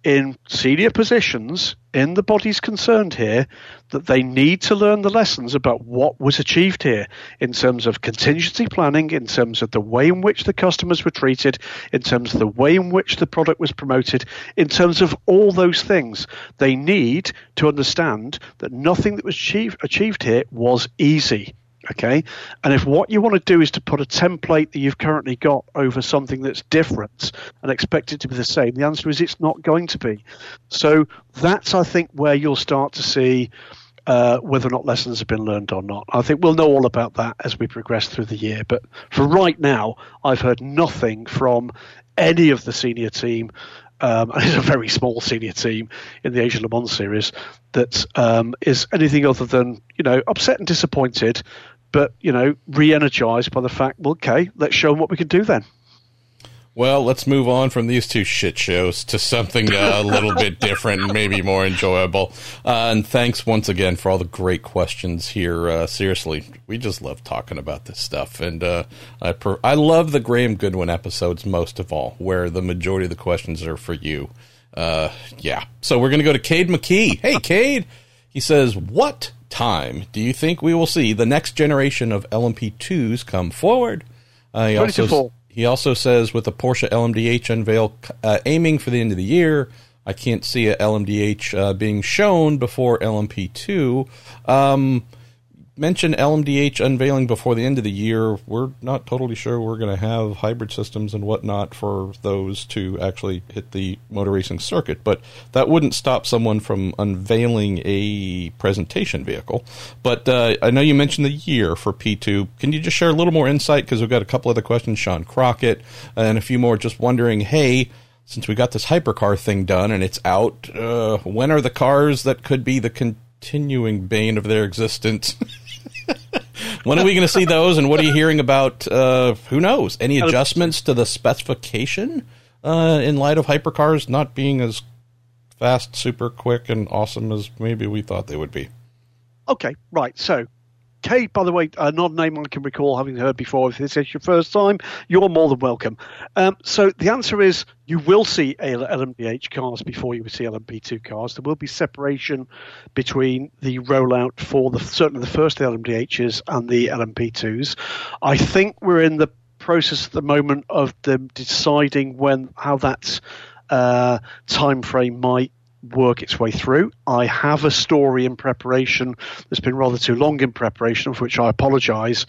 in senior positions in the bodies concerned here that they need to learn the lessons about what was achieved here in terms of contingency planning, in terms of the way in which the customers were treated, in terms of the way in which the product was promoted, in terms of all those things. They need to understand that nothing that was achieve, achieved here was easy. Okay, and if what you want to do is to put a template that you've currently got over something that's different and expect it to be the same, the answer is it's not going to be. So that's, I think, where you'll start to see uh, whether or not lessons have been learned or not. I think we'll know all about that as we progress through the year. But for right now, I've heard nothing from any of the senior team. Um, and it's a very small senior team in the Asian Le Mans series that um, is anything other than, you know, upset and disappointed, but, you know, re-energized by the fact, well, okay, let's show them what we can do then. Well, let's move on from these two shit shows to something a little bit different and maybe more enjoyable. Uh, and thanks once again for all the great questions here. Uh, seriously, we just love talking about this stuff. And uh, I per- I love the Graham Goodwin episodes most of all, where the majority of the questions are for you. Uh, yeah. So we're going to go to Cade McKee. Hey, Cade. He says, what time do you think we will see the next generation of L M P twos come forward? Uh, he also He also says, with the Porsche L M D H unveil uh, aiming for the end of the year, I can't see a L M D H uh, being shown before L M P two. Um, mention L M D H unveiling before the end of the year. We're not totally sure we're going to have hybrid systems and whatnot for those to actually hit the motor racing circuit, but that wouldn't stop someone from unveiling a presentation vehicle. But uh, I know you mentioned the year for P two. Can you just share a little more insight? Because we've got a couple other questions, Sean Crockett, and a few more just wondering, hey, since we got this hypercar thing done and it's out, uh, when are the cars that could be the continuing bane of their existence? When are we going to see those, and what are you hearing about, uh, who knows, any adjustments to the specification uh, in light of hypercars not being as fast, super quick, and awesome as maybe we thought they would be? Okay, right, so, Kate, by the way, uh, not a name I can recall having heard before. If this is your first time, you're more than welcome. Um, so the answer is you will see L M D H cars before you will see L M P two cars. There will be separation between the rollout for the certainly the first L M D Hs and the L M P twos. I think we're in the process at the moment of them deciding when how that uh, time frame might work its way through. I have a story in preparation that's been rather too long in preparation, for which I apologise,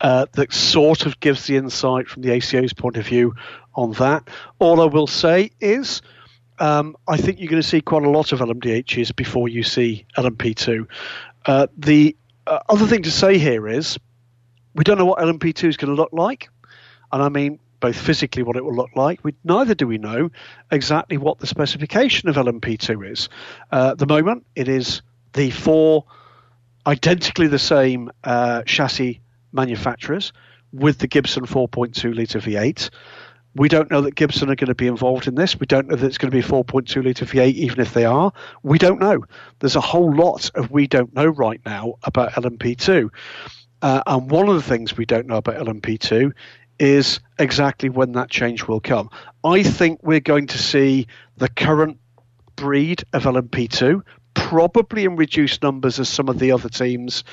uh, that sort of gives the insight from the A C O's point of view on that. All I will say is um, I think you're going to see quite a lot of L M D Hs before you see L M P two. Uh, the uh, other thing to say here is we don't know what L M P two is going to look like, and I mean both physically what it will look like. We, neither do we know exactly what the specification of L M P two is. Uh, at the moment, it is the four identically the same uh, chassis manufacturers with the Gibson four point two litre V eight. We don't know that Gibson are going to be involved in this. We don't know that it's going to be a four point two litre V eight, even if they are. We don't know. There's a whole lot of we don't know right now about L M P two. Uh, and one of the things we don't know about L M P two is exactly when that change will come. I think we're going to see the current breed of L M P two, probably in reduced numbers as some of the other teams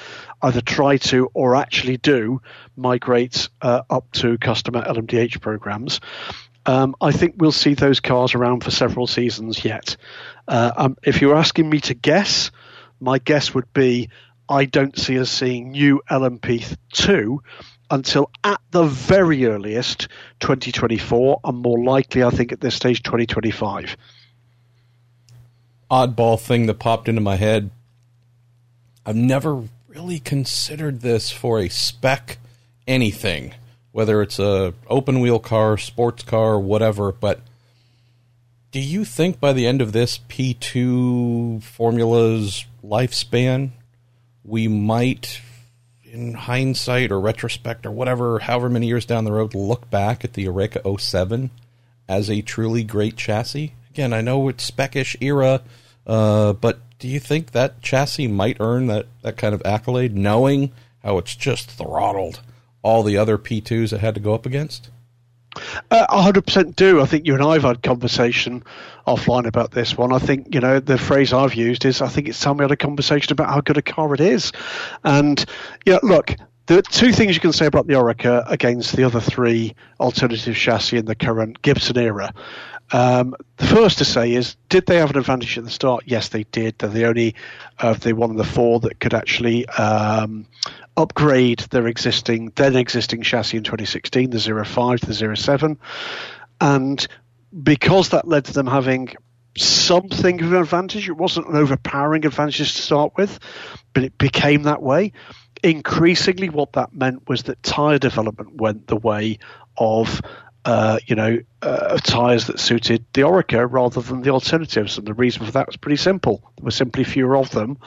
either try to or actually do migrate uh, up to customer L M D H programs. Um, I think we'll see those cars around for several seasons yet. Uh, um, if you're asking me to guess, my guess would be I don't see us seeing new L M P two until at the very earliest twenty twenty-four, and more likely, I think, at this stage, twenty twenty-five. Oddball thing that popped into my head. I've never really considered this for a spec anything, whether it's a open-wheel car, sports car, whatever, but do you think by the end of this P two formula's lifespan, we might, in hindsight or retrospect or whatever, however many years down the road, look back at the Eureka oh seven as a truly great chassis? Again, I know it's spec-ish era, uh, but do you think that chassis might earn that, that kind of accolade, knowing how it's just throttled all the other P twos it had to go up against? Uh, one hundred percent do. I think you and I have had conversation offline about this one. I think, you know, the phrase I've used is, I think it's time we had a conversation about how good a car it is. And, yeah, look, there are two things you can say about the Orica against the other three alternative chassis in the current Gibson era. Um, the first to say is, did they have an advantage at the start? Yes, they did. They're the only of uh, the one of the four that could actually um, upgrade their existing, then existing chassis in twenty sixteen, the oh five to the oh seven. And because that led to them having something of an advantage, it wasn't an overpowering advantage to start with, but it became that way. Increasingly, what that meant was that tyre development went the way of Uh, you know, uh, tyres that suited the Orica rather than the alternatives. And the reason for that was pretty simple. There were simply fewer of them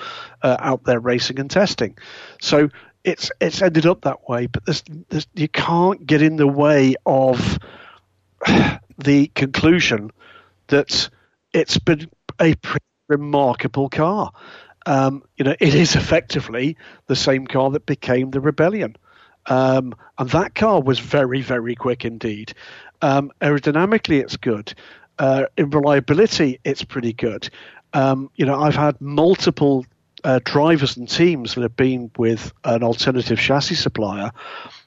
uh, out there racing and testing. So it's it's ended up that way. But there's, there's, you can't get in the way of the conclusion that it's been a pretty remarkable car. Um, you know, it is effectively the same car that became the Rebellion. Um, and that car was very, very quick indeed. Um, aerodynamically, it's good. Uh, in reliability, it's pretty good. Um, you know, I've had multiple uh, drivers and teams that have been with an alternative chassis supplier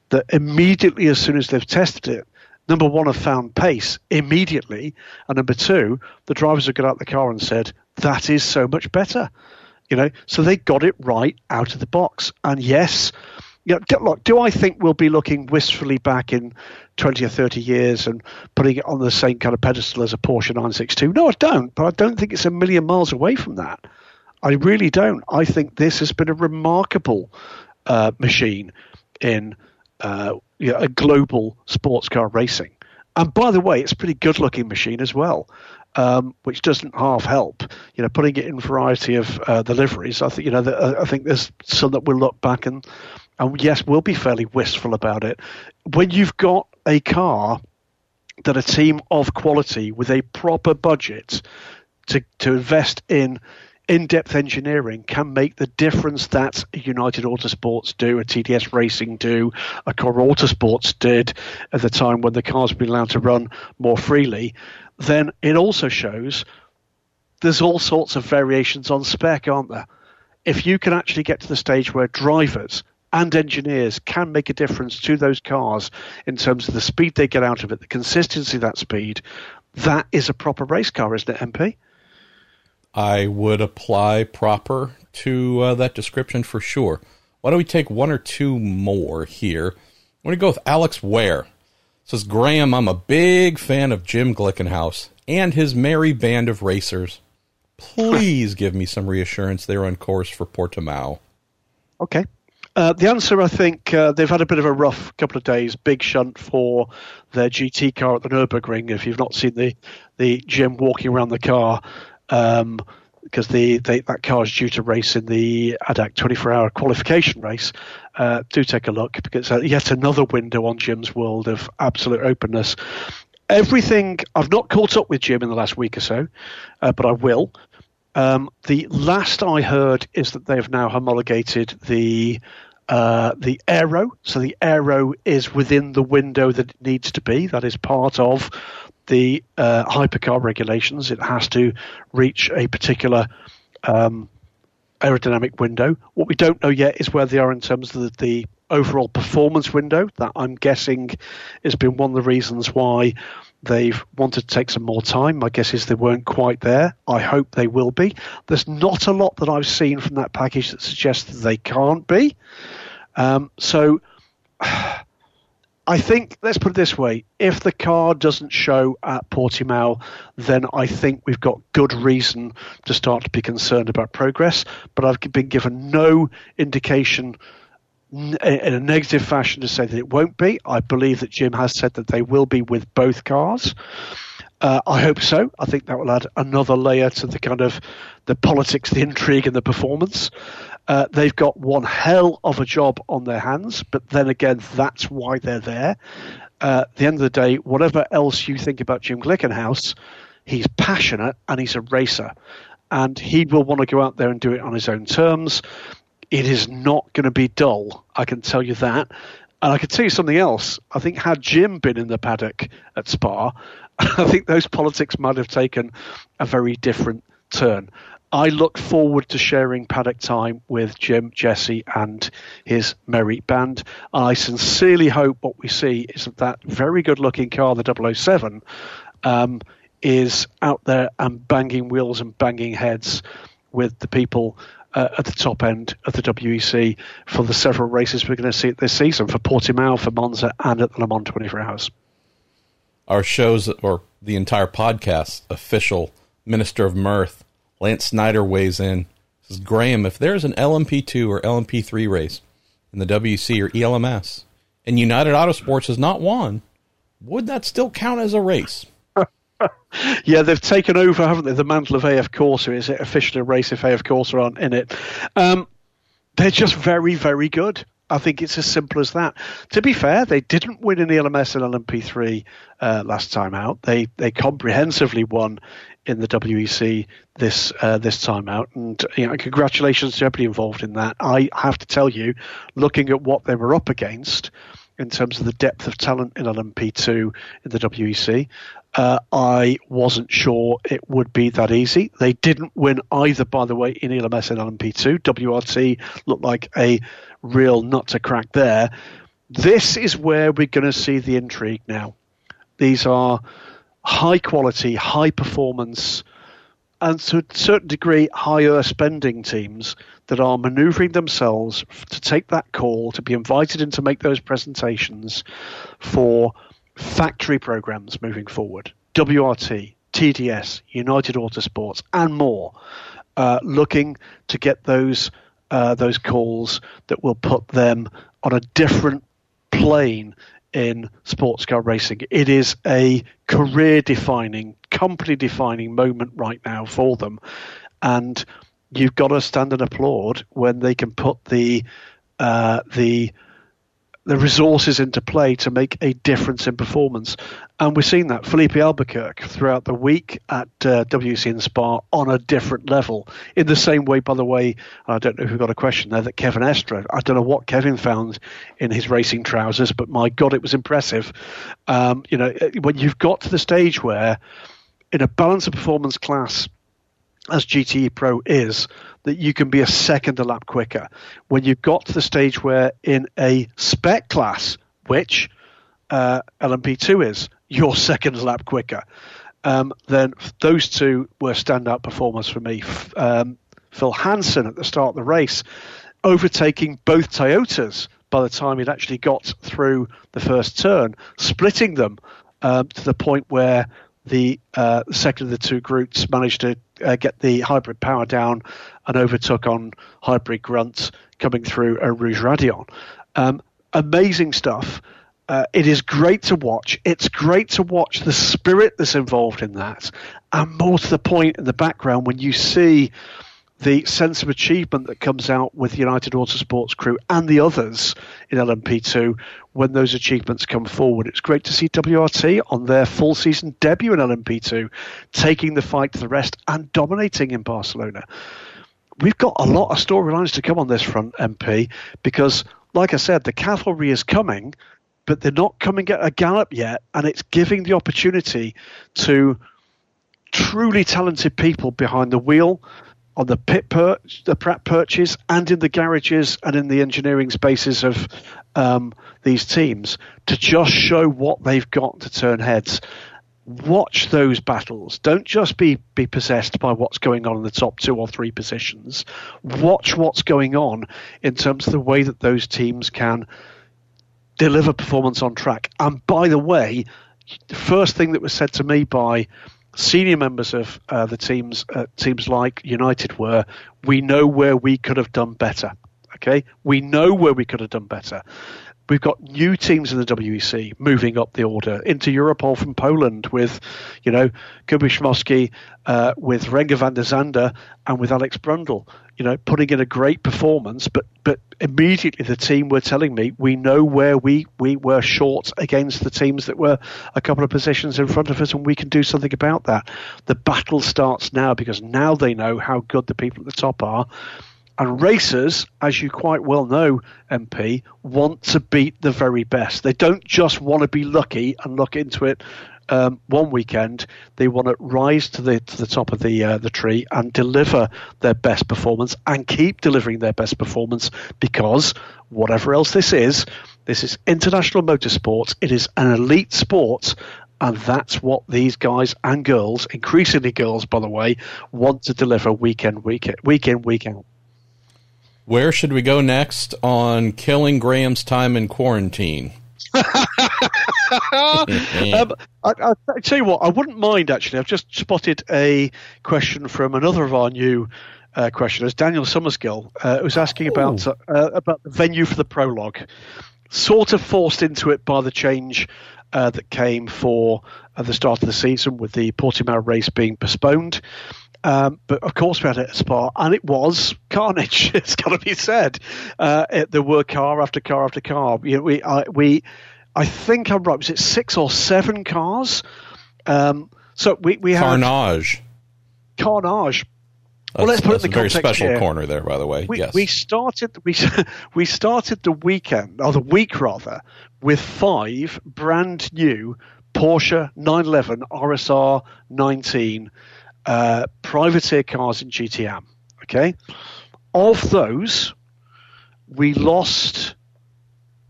that immediately, as soon as they've tested it, number one, have found pace immediately. And number two, the drivers have got out of the car and said, that is so much better. You know, so they got it right out of the box. And yes, you know, do, look, do I think we'll be looking wistfully back in twenty or thirty years and putting it on the same kind of pedestal as a Porsche nine six two? No, I don't, but I don't think it's a million miles away from that. I really don't. I think this has been a remarkable uh, machine in uh, you know, a global sports car racing. And by the way, it's a pretty good-looking machine as well, um, which doesn't half help. You know, putting it in a variety of uh, the liveries, I think, you know, the, uh, I think there's some that we'll look back and And yes, we'll be fairly wistful about it. When you've got a car that a team of quality with a proper budget to, to invest in in-depth engineering can make the difference that United Autosports do, a T D S Racing do, a Core Autosports did at the time when the cars were allowed to run more freely, then it also shows there's all sorts of variations on spec, aren't there? If you can actually get to the stage where drivers and engineers can make a difference to those cars in terms of the speed they get out of it, the consistency of that speed, that is a proper race car, isn't it, M P? I would apply proper to uh, that description for sure. Why don't we take one or two more here? I'm going to go with Alex Ware. Says, Graham, I'm a big fan of Jim Glickenhaus and his merry band of racers. Please give me some reassurance they're on course for Portimao. Okay. Uh, the answer, I think, uh, they've had a bit of a rough couple of days. Big shunt for their G T car at the Nürburgring. If you've not seen the the Jim walking around the car, um, because the they, that car is due to race in the A D A C twenty-four hour qualification race, uh, do take a look, because it's yet another window on Jim's world of absolute openness. Everything, I've not caught up with Jim in the last week or so, uh, but I will. Um, the last I heard is that they have now homologated the uh, the aero. So the aero is within the window that it needs to be. That is part of the uh, hypercar regulations. It has to reach a particular um, aerodynamic window. What we don't know yet is where they are in terms of the, the overall performance window. That, I'm guessing, has been one of the reasons why They've wanted to take some more time. My guess is they weren't quite there. I hope they will be. There's not a lot that I've seen from that package that suggests that they can't be. Um, so I think, let's put it this way, if the car doesn't show at Portimao, then I think we've got good reason to start to be concerned about progress. But I've been given no indication in a negative fashion to say that it won't be. I believe that Jim has said that they will be with both cars. Uh, I hope so. I think that will add another layer to the kind of the politics, the intrigue and the performance. Uh, they've got one hell of a job on their hands, but then again, that's why they're there. Uh, at the end of the day, whatever else you think about Jim Glickenhaus, he's passionate and he's a racer. And he will want to go out there and do it on his own terms. It is not going to be dull, I can tell you that. And I can tell you something else. I think had Jim been in the paddock at Spa, I think those politics might have taken a very different turn. I look forward to sharing paddock time with Jim, Jesse, and his merry band. I sincerely hope what we see is that that very good-looking car, the double oh seven, um, is out there and banging wheels and banging heads with the people Uh, at the top end of the W E C for the several races we're going to see this season, for Portimao, for Monza, and at the Le Mans twenty-four hours. Our show's, or the entire podcast's official Minister of Mirth, Lance Snyder, weighs in. He says, Graham, if there's an L M P two or L M P three race in the W E C or E L M S, and United Autosports has not won, would that still count as a race? Yeah, they've taken over, haven't they, the mantle of A F Corsa. Is it officially a race if A F Corsa aren't in it? Um, they're just very, very good. I think it's as simple as that. To be fair, they didn't win in E L M S and L M P three uh, last time out. They they comprehensively won in the W E C this uh, this time out. And you know, congratulations to everybody involved in that. I have to tell you, looking at what they were up against in terms of the depth of talent in L M P two in the W E C, Uh, I wasn't sure it would be that easy. They didn't win either, by the way, in E L M S and L M P two. W R T looked like a real nut to crack there. This is where we're going to see the intrigue now. These are high quality, high performance, and to a certain degree, higher spending teams that are manoeuvring themselves to take that call, to be invited in to make those presentations for factory programs moving forward, W R T, T D S, United Autosports, and more, uh, looking to get those uh, those calls that will put them on a different plane in sports car racing. It is a career-defining, company-defining moment right now for them, and you've got to stand and applaud when they can put the uh, the the resources into play to make a difference in performance. And we've seen that. Felipe Albuquerque throughout the week at uh, W E C and Spa on a different level. In the same way, by the way, I don't know if we've got a question there, that Kevin Estre, I don't know what Kevin found in his racing trousers, but my God, it was impressive. Um, you know, when you've got to the stage where in a balance of performance class, as G T E Pro is, that you can be a second a lap quicker. When you've got to the stage where in a spec class, which uh, L M P two is, you're second a lap quicker, um, then those two were standout performers for me. Um, Phil Hansen at the start of the race, overtaking both Toyotas by the time he'd actually got through the first turn, splitting them uh, to the point where the uh, second of the two groups managed to uh, get the hybrid power down and overtook on hybrid Grunt coming through a Rouge Radion. Um, amazing stuff. Uh, it is great to watch. It's great to watch the spirit that's involved in that. And more to the point, in the background, when you see the sense of achievement that comes out with United Autosports crew and the others in L M P two when those achievements come forward. It's great to see W R T on their full season debut in L M P two, taking the fight to the rest and dominating in Barcelona. We've got a lot of storylines to come on this front, M P, because, like I said, the cavalry is coming, but they're not coming at a gallop yet, and it's giving the opportunity to truly talented people behind the wheel, on the pit perch, the Pratt perches, and in the garages and in the engineering spaces of um, these teams to just show what they've got to turn heads. watch those battles. Don't just be, be possessed by what's going on in the top two or three positions. Watch what's going on in terms of the way that those teams can deliver performance on track. And by the way, the first thing that was said to me by senior members of uh, the teams, uh, teams like United were, we know where we could have done better. Okay, we know where we could have done better. We've got new teams in the W E C moving up the order into Europe, all from Poland, with, you know, Kubiszmowski, uh, with Renger van der Zander, and with Alex Brundle, you know, putting in a great performance. But but immediately the team were telling me, we know where we, we were short against the teams that were a couple of positions in front of us, and we can do something about that. The battle starts now, because now they know how good the people at the top are. And racers, as you quite well know, M P, want to beat the very best. They don't just want to be lucky and look into it um, one weekend. They want to rise to the to the top of the uh, the tree and deliver their best performance, and keep delivering their best performance, because whatever else this is, this is international motorsport. It is an elite sport. And that's what these guys and girls, increasingly girls, by the way, want to deliver weekend, weekend, weekend, weekend. Where should we go next on killing Graham's time in quarantine? um, I, I, I tell you what, I wouldn't mind, actually. I've just spotted a question from another of our new uh, questioners, Daniel Summerskill, uh, who's asking about uh, about the venue for the prologue. Sort of forced into it by the change uh, that came for uh, the start of the season, with the Portimao race being postponed. Um, but of course we had it at Spa, and it was carnage. It's got to be said. Uh, it, there were car after car after car. You know, we, I, we, I think I'm right. Was it six or seven cars? Um, so we we had carnage. Carnage. That's, well, let's put it in the context here. Very special corner there, by the way. We, yes, we started we we started the weekend or the week rather with five brand new Porsche nine eleven R S R nineteen. Uh, privateer cars in G T M. Okay, of those, we lost,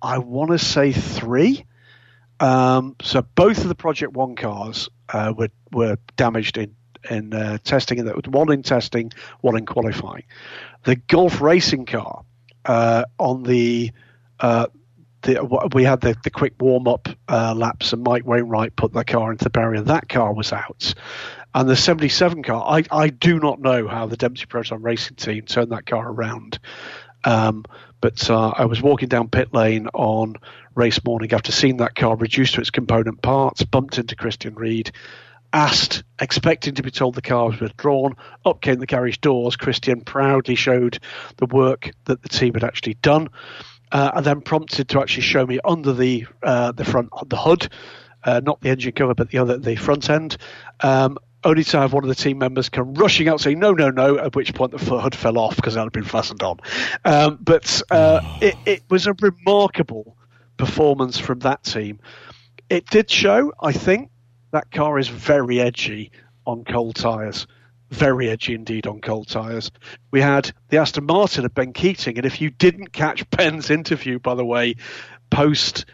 I want to say three. Um, so both of the Project One cars uh, were were damaged in in uh, testing, and that was one in testing, one in qualifying. The Gulf racing car uh, on the. Uh, The, we had the, the quick warm-up uh, laps, and Mike Wainwright put the car into the barrier. That car was out. And the seventy-seven car, I, I do not know how the Dempsey Proton Racing team turned that car around. Um, but uh, I was walking down pit lane on race morning after seeing that car reduced to its component parts, bumped into Christian Reed, asked, expecting to be told the car was withdrawn. Up came the garage doors. Christian proudly showed the work that the team had actually done. Uh, and then prompted to actually show me under the uh, the front the hood, uh, not the engine cover, but the other the front end. Um, only to have one of the team members come rushing out saying no, no, no. At which point the hood fell off because it had been fastened on. Um, but uh, it, it was a remarkable performance from that team. It did show, I think, that car is very edgy on cold tyres. Very edgy indeed on cold tyres. We had the Aston Martin of Ben Keating, and if you didn't catch Ben's interview, by the way, post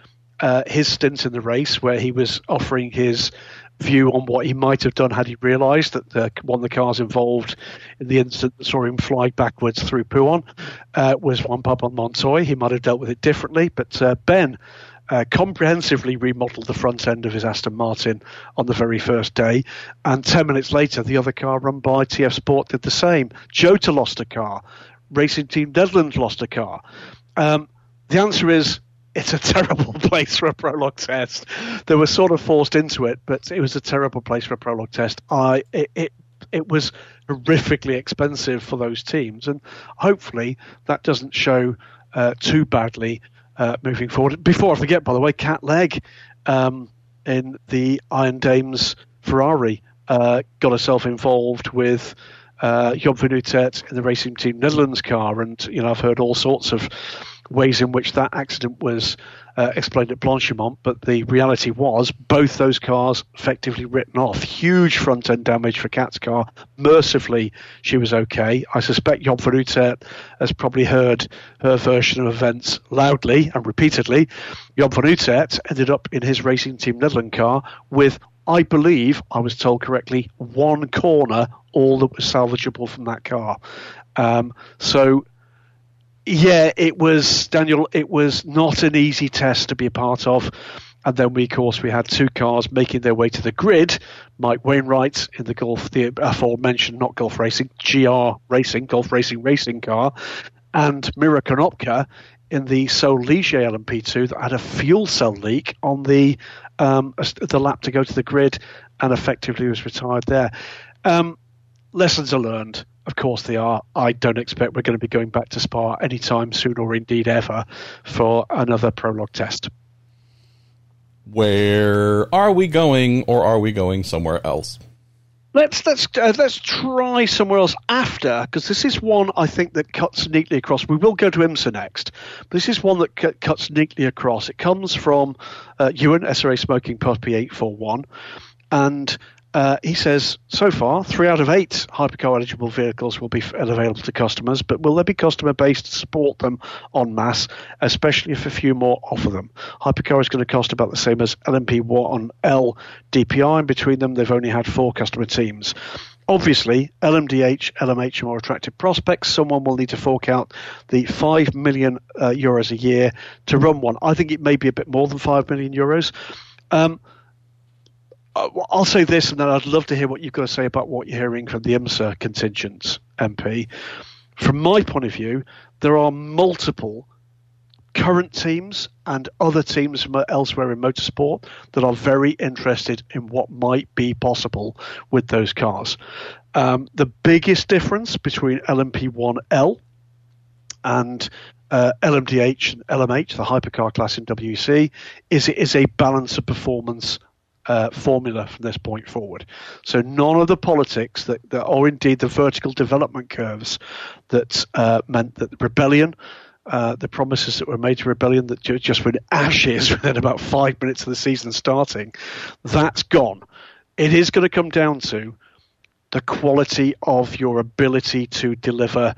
uh, his stint in the race, where he was offering his view on what he might have done had he realised that the, one of the cars involved in the incident that saw him fly backwards through Puon uh, was one pub on Montoy. He might have dealt with it differently, but uh, Ben Uh, comprehensively remodeled the front end of his Aston Martin on the very first day, and ten minutes later the other car run by T F Sport did the same. Jota lost a car, Racing Team Netherlands lost a car. Um, the answer is it's a terrible place for a prologue test. They were sort of forced into it, but it was a terrible place for a prologue test. I it it, it was horrifically expensive for those teams, and hopefully that doesn't show uh, too badly Uh, moving forward. Before I forget, by the way, Cat Legg um, in the Iron Dames Ferrari uh, got herself involved with uh, Job van Utet in the Racing Team Netherlands car, and you know I've heard all sorts of ways in which that accident was uh, explained at Blanchimont, but the reality was both those cars effectively written off. Huge front end damage for Cat's car. Mercifully, she was okay. I suspect Job van Utet has probably heard her version of events loudly and repeatedly. Job van Utet ended up in his Racing Team Netherlands car with I believe, I was told correctly, one corner, all that was salvageable from that car. Um, so, yeah, it was, Daniel, it was not an easy test to be a part of. And then, we, of course, we had two cars making their way to the grid. Mike Wainwright in the Gulf, the aforementioned, not Gulf Racing, G R Racing, Gulf Racing racing car, and Mira Konopka in the Sol Ligier L M P two that had a fuel cell leak on the um, the lap to go to the grid and effectively was retired there. Um, lessons are learned. Of course they are. I don't expect we're going to be going back to Spa anytime soon or indeed ever for another prologue test. Where are we going, or are we going somewhere else? Let's let's uh, let's try somewhere else after, because this is one I think that cuts neatly across. We will go to IMSA next, but this is one that c- cuts neatly across. It comes from uh, Ewan, S R A Smoking Puppy eight four one, and uh, he says, so far, three out of eight hypercar-eligible vehicles will be f- available to customers, but will there be customer base to support them en masse, especially if a few more offer them? Hypercar is going to cost about the same as L M P one L D P I, and between them they've only had four customer teams. Obviously, L M D H, L M H are more attractive prospects. Someone will need to fork out the five million uh, euros a year to run one. I think it may be a bit more than five million euros. Um I'll say this, and then I'd love to hear what you've got to say about what you're hearing from the IMSA contingent, M P. From my point of view, there are multiple current teams and other teams from elsewhere in motorsport that are very interested in what might be possible with those cars. Um, the biggest difference between L M P one L and Uh, L M D H and L M H, the hypercar class in W E C, is it is a balance of performance Uh, formula from this point forward. So none of the politics that, that or indeed the vertical development curves that uh, meant that the Rebellion, uh, the promises that were made to Rebellion that ju- just were in ashes within about five minutes of the season starting, that's gone. It is going to come down to the quality of your ability to deliver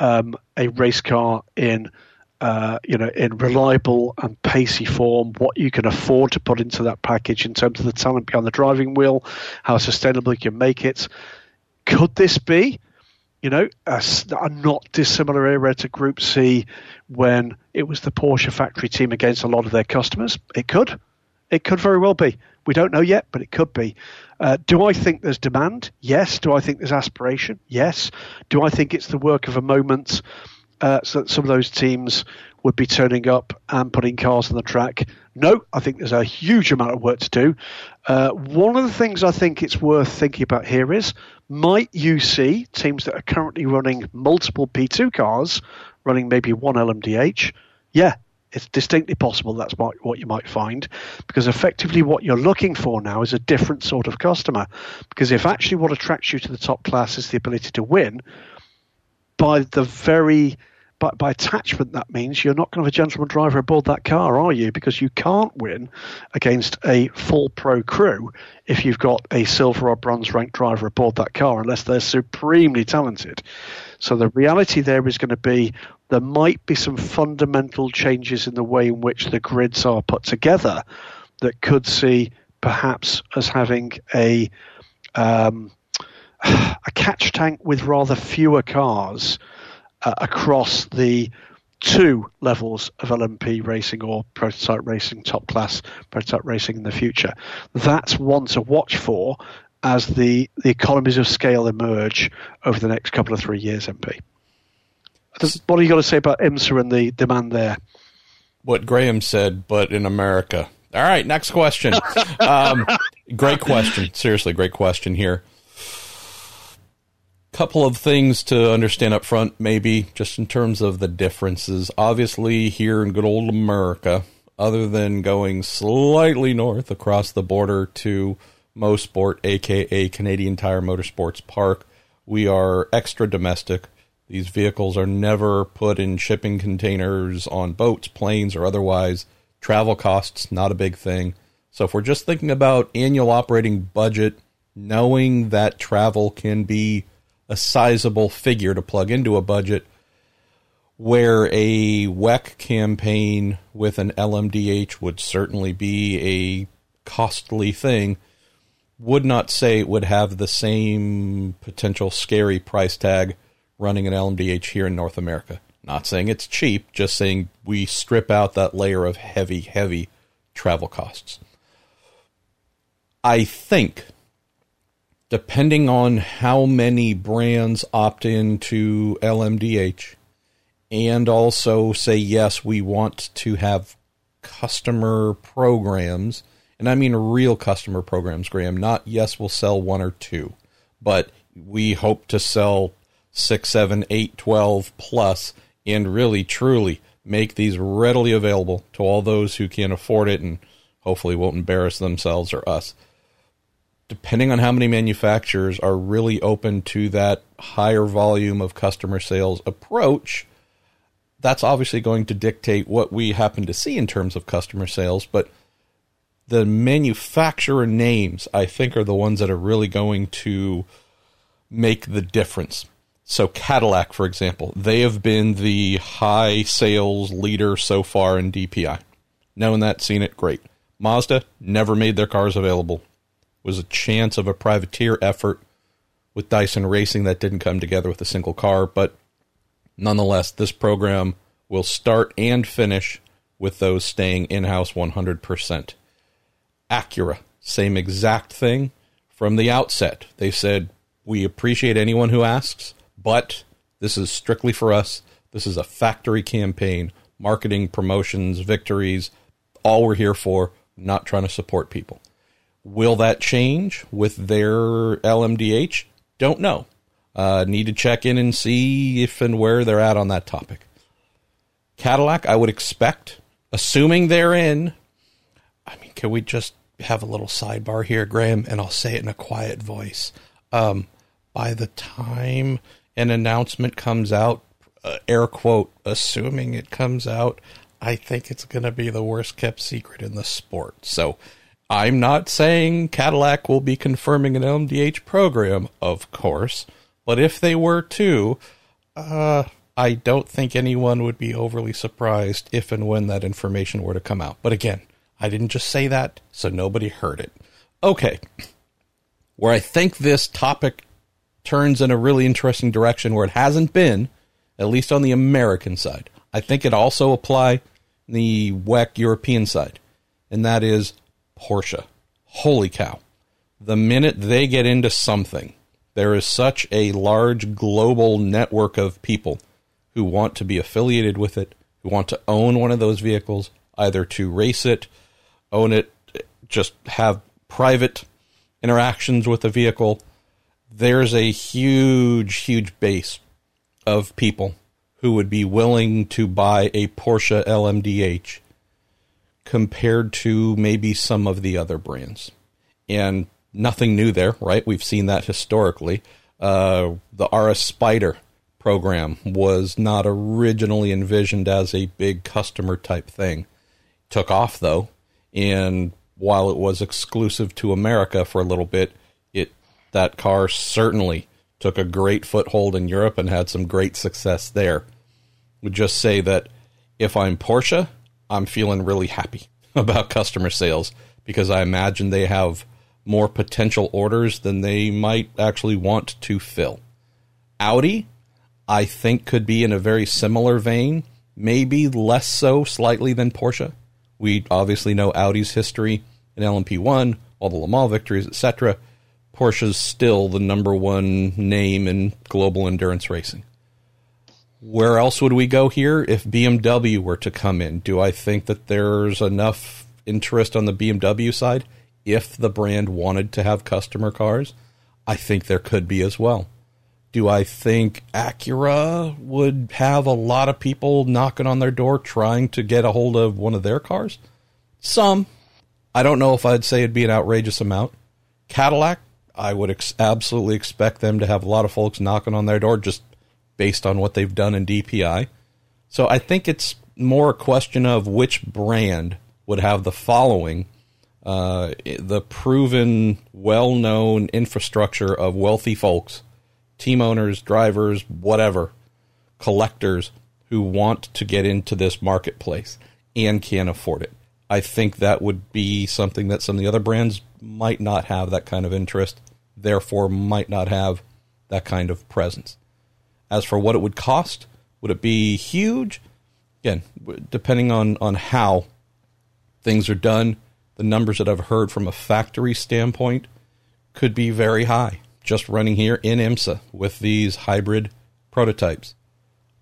um, a race car in Uh, you know, in reliable and pacey form, what you can afford to put into that package in terms of the talent behind the driving wheel, how sustainable you can make it. Could this be, you know, a, a not dissimilar era to Group C when it was the Porsche factory team against a lot of their customers? It could. It could very well be. We don't know yet, but it could be. Uh, do I think there's demand? Yes. Do I think there's aspiration? Yes. Do I think it's the work of a moment? Uh, so that some of those teams would be turning up and putting cars on the track? No, I think there's a huge amount of work to do. Uh, one of the things I think it's worth thinking about here is, might you see teams that are currently running multiple P two cars running maybe one L M D H? Yeah, it's distinctly possible that's what you might find, because effectively what you're looking for now is a different sort of customer. Because if actually what attracts you to the top class is the ability to win, By the very, by, by attachment, that means you're not going to have a gentleman driver aboard that car, are you? Because you can't win against a full pro crew if you've got a silver or bronze ranked driver aboard that car, unless they're supremely talented. So the reality there is going to be there might be some fundamental changes in the way in which the grids are put together that could see perhaps us having a um, a catch tank with rather fewer cars uh, across the two levels of L M P racing or prototype racing, top class prototype racing in the future. That's one to watch for as the, the economies of scale emerge over the next couple of three years, M P. What are you going to say about IMSA and the demand there? What Graham said, but in America. All right, next question. um, great question. Seriously, great question here. Couple of things to understand up front, maybe, just in terms of the differences. Obviously, here in good old America, other than going slightly north across the border to Mosport, a k a. Canadian Tire Motorsports Park, we are extra domestic. These vehicles are never put in shipping containers on boats, planes, or otherwise. Travel costs, not a big thing. So if we're just thinking about annual operating budget, knowing that travel can be a sizable figure to plug into a budget, where a W E C campaign with an L M D H would certainly be a costly thing. would not say would have the same potential scary price tag running an L M D H here in North America. Not saying it's cheap, just saying we strip out that layer of heavy, heavy travel costs. I think, depending on how many brands opt into L M D H and also say, yes, we want to have customer programs, and I mean real customer programs, Graham, not, yes, we'll sell one or two, but we hope to sell six, seven, eight, twelve plus, and really, truly make these readily available to all those who can afford it and hopefully won't embarrass themselves or us. Depending on how many manufacturers are really open to that higher volume of customer sales approach, that's obviously going to dictate what we happen to see in terms of customer sales, but the manufacturer names, I think, are the ones that are really going to make the difference. So Cadillac, for example, they have been the high sales leader so far in D P I. Knowing that, seen it, great. Mazda never made their cars available. It was a chance of a privateer effort with Dyson Racing that didn't come together with a single car, but nonetheless, this program will start and finish with those staying in-house one hundred percent. Acura, same exact thing. From the outset, they said, we appreciate anyone who asks, but this is strictly for us. This is a factory campaign, marketing, promotions, victories, all we're here for, not trying to support people. Will that change with their L M D H? Don't know. Uh, need to check in and see if and where they're at on that topic. Cadillac, I would expect, assuming they're in. I mean, can we just have a little sidebar here, Graham? And I'll say it in a quiet voice. Um, by the time an announcement comes out, uh, air quote, assuming it comes out, I think it's going to be the worst kept secret in the sport. So I'm not saying Cadillac will be confirming an L M D H program, of course. But if they were to, uh, I don't think anyone would be overly surprised if and when that information were to come out. But again, I didn't just say that, so nobody heard it. Okay, where I think this topic turns in a really interesting direction where it hasn't been, at least on the American side. I think it also apply the W E C European side, and that is Porsche. Holy cow. The minute they get into something, there is such a large global network of people who want to be affiliated with it, who want to own one of those vehicles, either to race it, own it, just have private interactions with the vehicle. There's a huge, huge base of people who would be willing to buy a Porsche L M D H compared to maybe some of the other brands. And nothing new there, right? We've seen that historically. Uh, the R S Spyder program was not originally envisioned as a big customer type thing. Took off, though, and while it was exclusive to America for a little bit, it that car certainly took a great foothold in Europe and had some great success there. Would just say that if I'm Porsche, I'm feeling really happy about customer sales because I imagine they have more potential orders than they might actually want to fill. Audi, I think, could be in a very similar vein, maybe less so slightly than Porsche. We obviously know Audi's history in L M P one, all the Le Mans victories, et cetera. Porsche's still the number one name in global endurance racing. Where else would we go here if B M W were to come in? Do I think that there's enough interest on the B M W side? If the brand wanted to have customer cars, I think there could be as well. Do I think Acura would have a lot of people knocking on their door trying to get a hold of one of their cars? Some. I don't know if I'd say it'd be an outrageous amount. Cadillac, I would ex- absolutely expect them to have a lot of folks knocking on their door just based on what they've done in D P I. So I think it's more a question of which brand would have the following. Uh, the proven, well-known infrastructure of wealthy folks, team owners, drivers, whatever, collectors who want to get into this marketplace and can afford it. I think that would be something that some of the other brands might not have that kind of interest, therefore might not have that kind of presence. As for what it would cost, would it be huge? Again, depending on, on how things are done, the numbers that I've heard from a factory standpoint could be very high. Just running here in IMSA with these hybrid prototypes.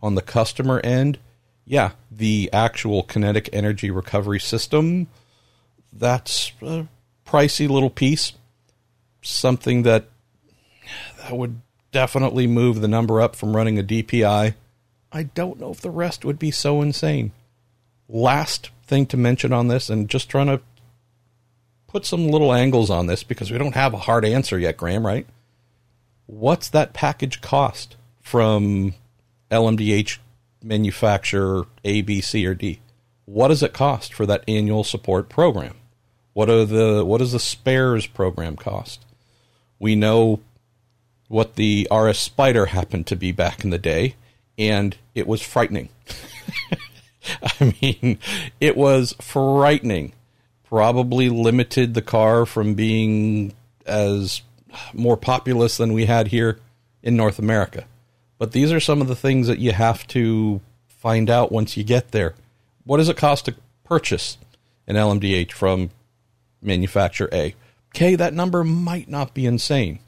On the customer end, yeah, the actual kinetic energy recovery system, that's a pricey little piece. Something that that would definitely move the number up from running a D P I. I don't know if the rest would be so insane. Last thing to mention on this, and just trying to put some little angles on this because we don't have a hard answer yet, Graham, right? What's that package cost from L M D H manufacturer A, B, C, or D? What does it cost for that annual support program? What are the what does the spares program cost? We know what the R S Spider happened to be back in the day, and it was frightening. I mean, it was frightening. Probably limited the car from being as more populous than we had here in North America. But these are some of the things that you have to find out once you get there. What does it cost to purchase an L M D H from manufacturer A? Okay, that number might not be insane,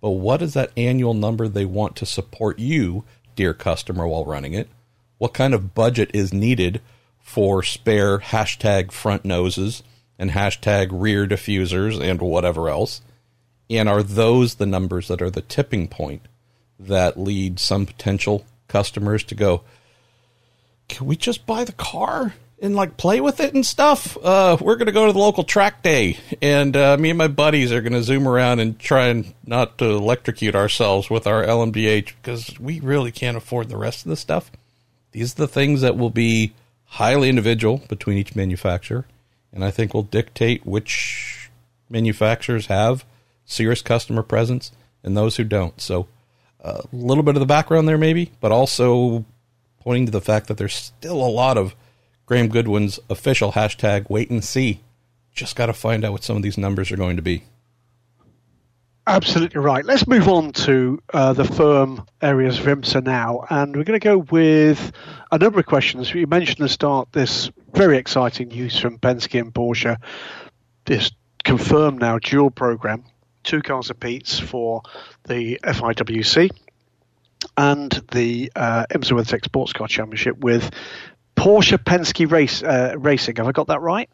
but what is that annual number they want to support you, dear customer, while running it? What kind of budget is needed for spare hashtag front noses and hashtag rear diffusers and whatever else? And are those the numbers that are the tipping point that lead some potential customers to go, can we just buy the car and like play with it and stuff? Uh, we're going to go to the local track day and uh, me and my buddies are going to zoom around and try and not to electrocute ourselves with our L M D H because we really can't afford the rest of the stuff. These are the things that will be highly individual between each manufacturer. And I think will dictate which manufacturers have serious customer presence and those who don't. So a little bit of the background there maybe, but also pointing to the fact that there's still a lot of Graham Goodwin's official hashtag wait and see. Just got to find out what some of these numbers are going to be. Absolutely right. Let's move on to uh, the firm areas of IMSA now. And we're going to go with a number of questions. You mentioned at the start this very exciting news from Penske and Porsche. This confirmed now dual program, two cars apiece for the F I W C and the uh, IMSA World Series Sports Car Championship with Porsche Penske race, uh, Racing. Have I got that right?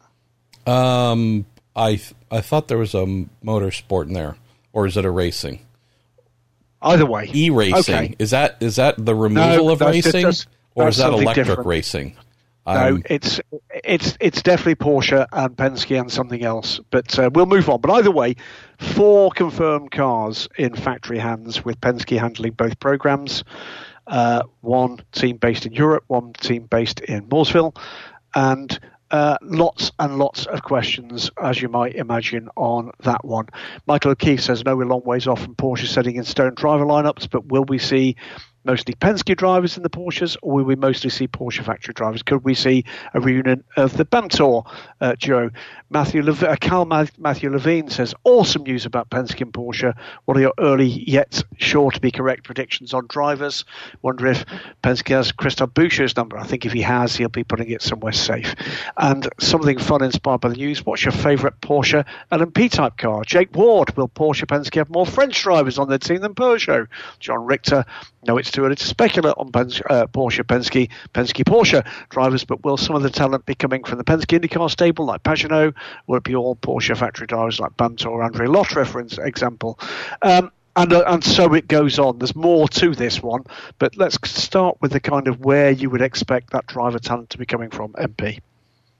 Um, I th- I thought there was a motorsport in there. Or is it a racing? Either way. E-racing. Okay. Is that is that the removal no, of racing? Just, or is that electric different. Racing? Um, no, it's, it's, it's definitely Porsche and Penske and something else. But uh, we'll move on. But either way, four confirmed cars in factory hands with Penske handling both programs. Uh, one team based in Europe, one team based in Mooresville. And... Uh, lots and lots of questions, as you might imagine, on that one. Michael O'Keefe says, no, we're a long ways off from Porsche setting in stone driver lineups, but will we see mostly Penske drivers in the Porsches, or will we mostly see Porsche factory drivers? Could we see a reunion of the Bantor uh, duo? Matthew Levine, uh, Cal Ma- Matthew Levine says, awesome news about Penske and Porsche. What are your early, yet sure to be correct, predictions on drivers? Wonder if Penske has Christophe Boucher's number. I think if he has, he'll be putting it somewhere safe. And something fun inspired by the news. What's your favourite Porsche L M P-type car? Jake Ward, will Porsche Penske have more French drivers on their team than Peugeot? John Richter, no, it's too early to speculate on Pens- uh, Porsche, Penske, Penske, Porsche drivers, but will some of the talent be coming from the Penske IndyCar stable like Pagano? Will it be all Porsche factory drivers like Bantor or Andre Lotterer, for example? Um, and, uh, and so it goes on. There's more to this one, but let's start with the kind of where you would expect that driver talent to be coming from, M P.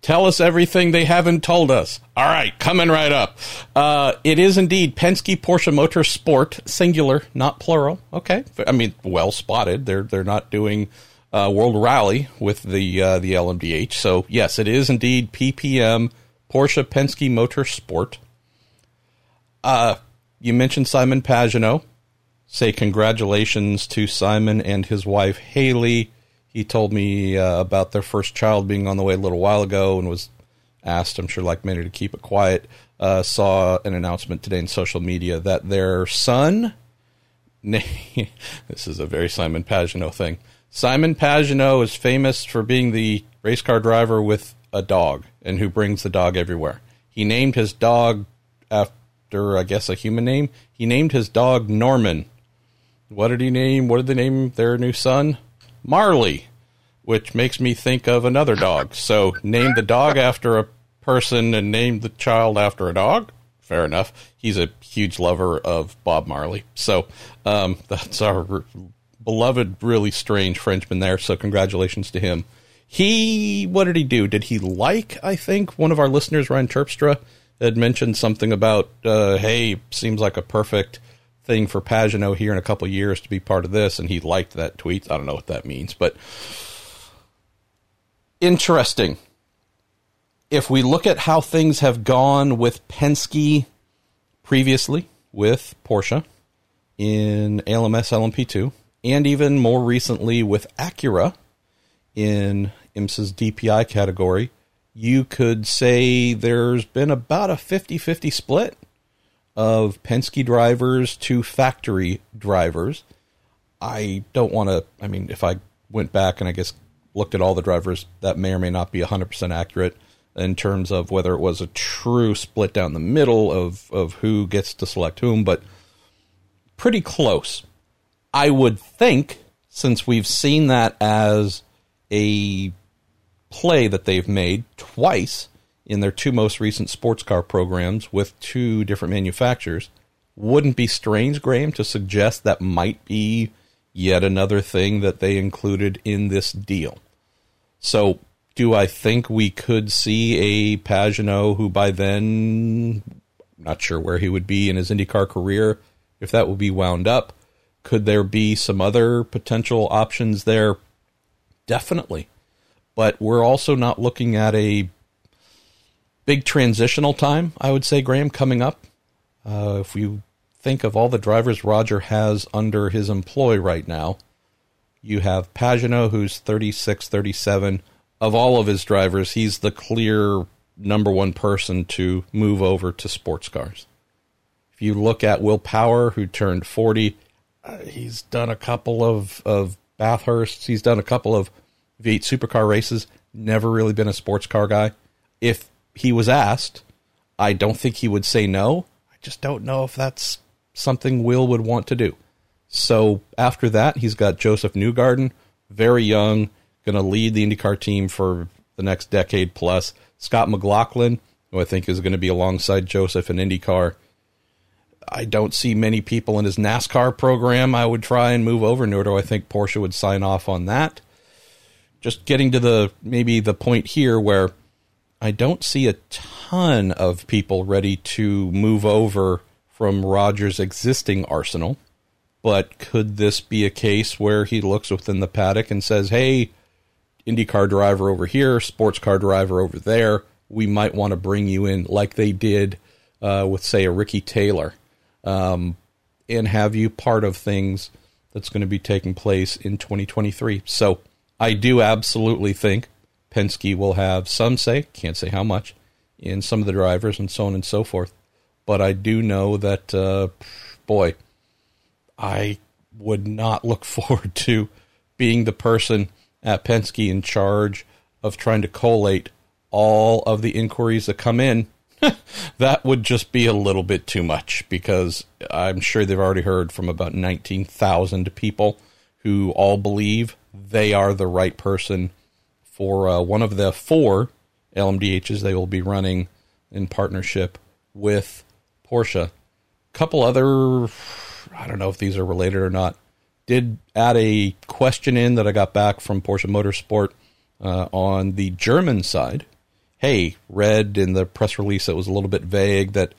Tell us everything they haven't told us. All right, coming right up. Uh, it is indeed Penske Porsche Motorsport, singular, not plural. Okay, I mean, well spotted. They're they're not doing uh, World Rally with the uh, the L M D H. So yes, it is indeed P P M Porsche Penske Motorsport. Uh, you mentioned Simon Pagano. Say congratulations to Simon and his wife Haley. He told me uh, about their first child being on the way a little while ago and was asked, I'm sure like many, to keep it quiet, uh, saw an announcement today in social media that their son, this is a very Simon Pagenaud thing. Simon Pagenaud is famous for being the race car driver with a dog and who brings the dog everywhere. He named his dog after, I guess, a human name. He named his dog Norman. What did he name? What did they name their new son? Marley, which makes me think of another dog. So name the dog after a person and name the child after a dog. Fair enough. He's a huge lover of Bob Marley. So um, that's our re- beloved, really strange Frenchman there. So congratulations to him. He, what did he do? Did he like, I think, one of our listeners, Ryan Terpstra, had mentioned something about, uh, hey, seems like a perfect thing for Pagenaud here in a couple of years to be part of this. And he liked that tweet. I don't know what that means, but interesting. If we look at how things have gone with Penske previously, with Porsche in L M S L M P two, and even more recently with Acura in IMSA's D P I category, you could say there's been about a fifty-fifty split of Penske drivers to factory drivers. I don't want to, I mean, if I went back and I guess looked at all the drivers, that may or may not be one hundred percent accurate in terms of whether it was a true split down the middle of, of who gets to select whom, but pretty close. I would think, since we've seen that as a play that they've made twice in their two most recent sports car programs with two different manufacturers, wouldn't be strange, Graham, to suggest that might be yet another thing that they included in this deal. So do I think we could see a Pagenaud who by then, not sure where he would be in his IndyCar career, if that would be wound up? Could there be some other potential options there? Definitely. But we're also not looking at a big transitional time, I would say, Graham, coming up. Uh, if you think of all the drivers Roger has under his employ right now, you have Pagenaud, who's thirty-six, thirty-seven. Of all of his drivers, he's the clear number one person to move over to sports cars. If you look at Will Power, who turned forty, uh, he's done a couple of, of Bathursts. He's done a couple of V eight supercar races, never really been a sports car guy. If he was asked, I don't think he would say no. I just don't know if that's something Will would want to do. So after that, he's got Joseph Newgarden, very young, going to lead the IndyCar team for the next decade plus. Scott McLaughlin, who I think is going to be alongside Joseph in IndyCar. I don't see many people in his NASCAR program I would try and move over, nor do I think Porsche would sign off on that. Just getting to the maybe the point here where I don't see a ton of people ready to move over from Roger's existing arsenal, but could this be a case where he looks within the paddock and says, hey, IndyCar driver over here, sports car driver over there, we might want to bring you in like they did uh, with, say, a Ricky Taylor, um, and have you part of things that's going to be taking place in twenty twenty-three. So I do absolutely think Penske will have some say, can't say how much, in some of the drivers and so on and so forth. But I do know that, uh, boy, I would not look forward to being the person at Penske in charge of trying to collate all of the inquiries that come in. That would just be a little bit too much, because I'm sure they've already heard from about nineteen thousand people who all believe they are the right person for uh, one of the four L M D Hs they will be running in partnership with Porsche. Couple other, I don't know if these are related or not, did add a question in that I got back from Porsche Motorsport uh, on the German side. Hey, read in the press release that was a little bit vague that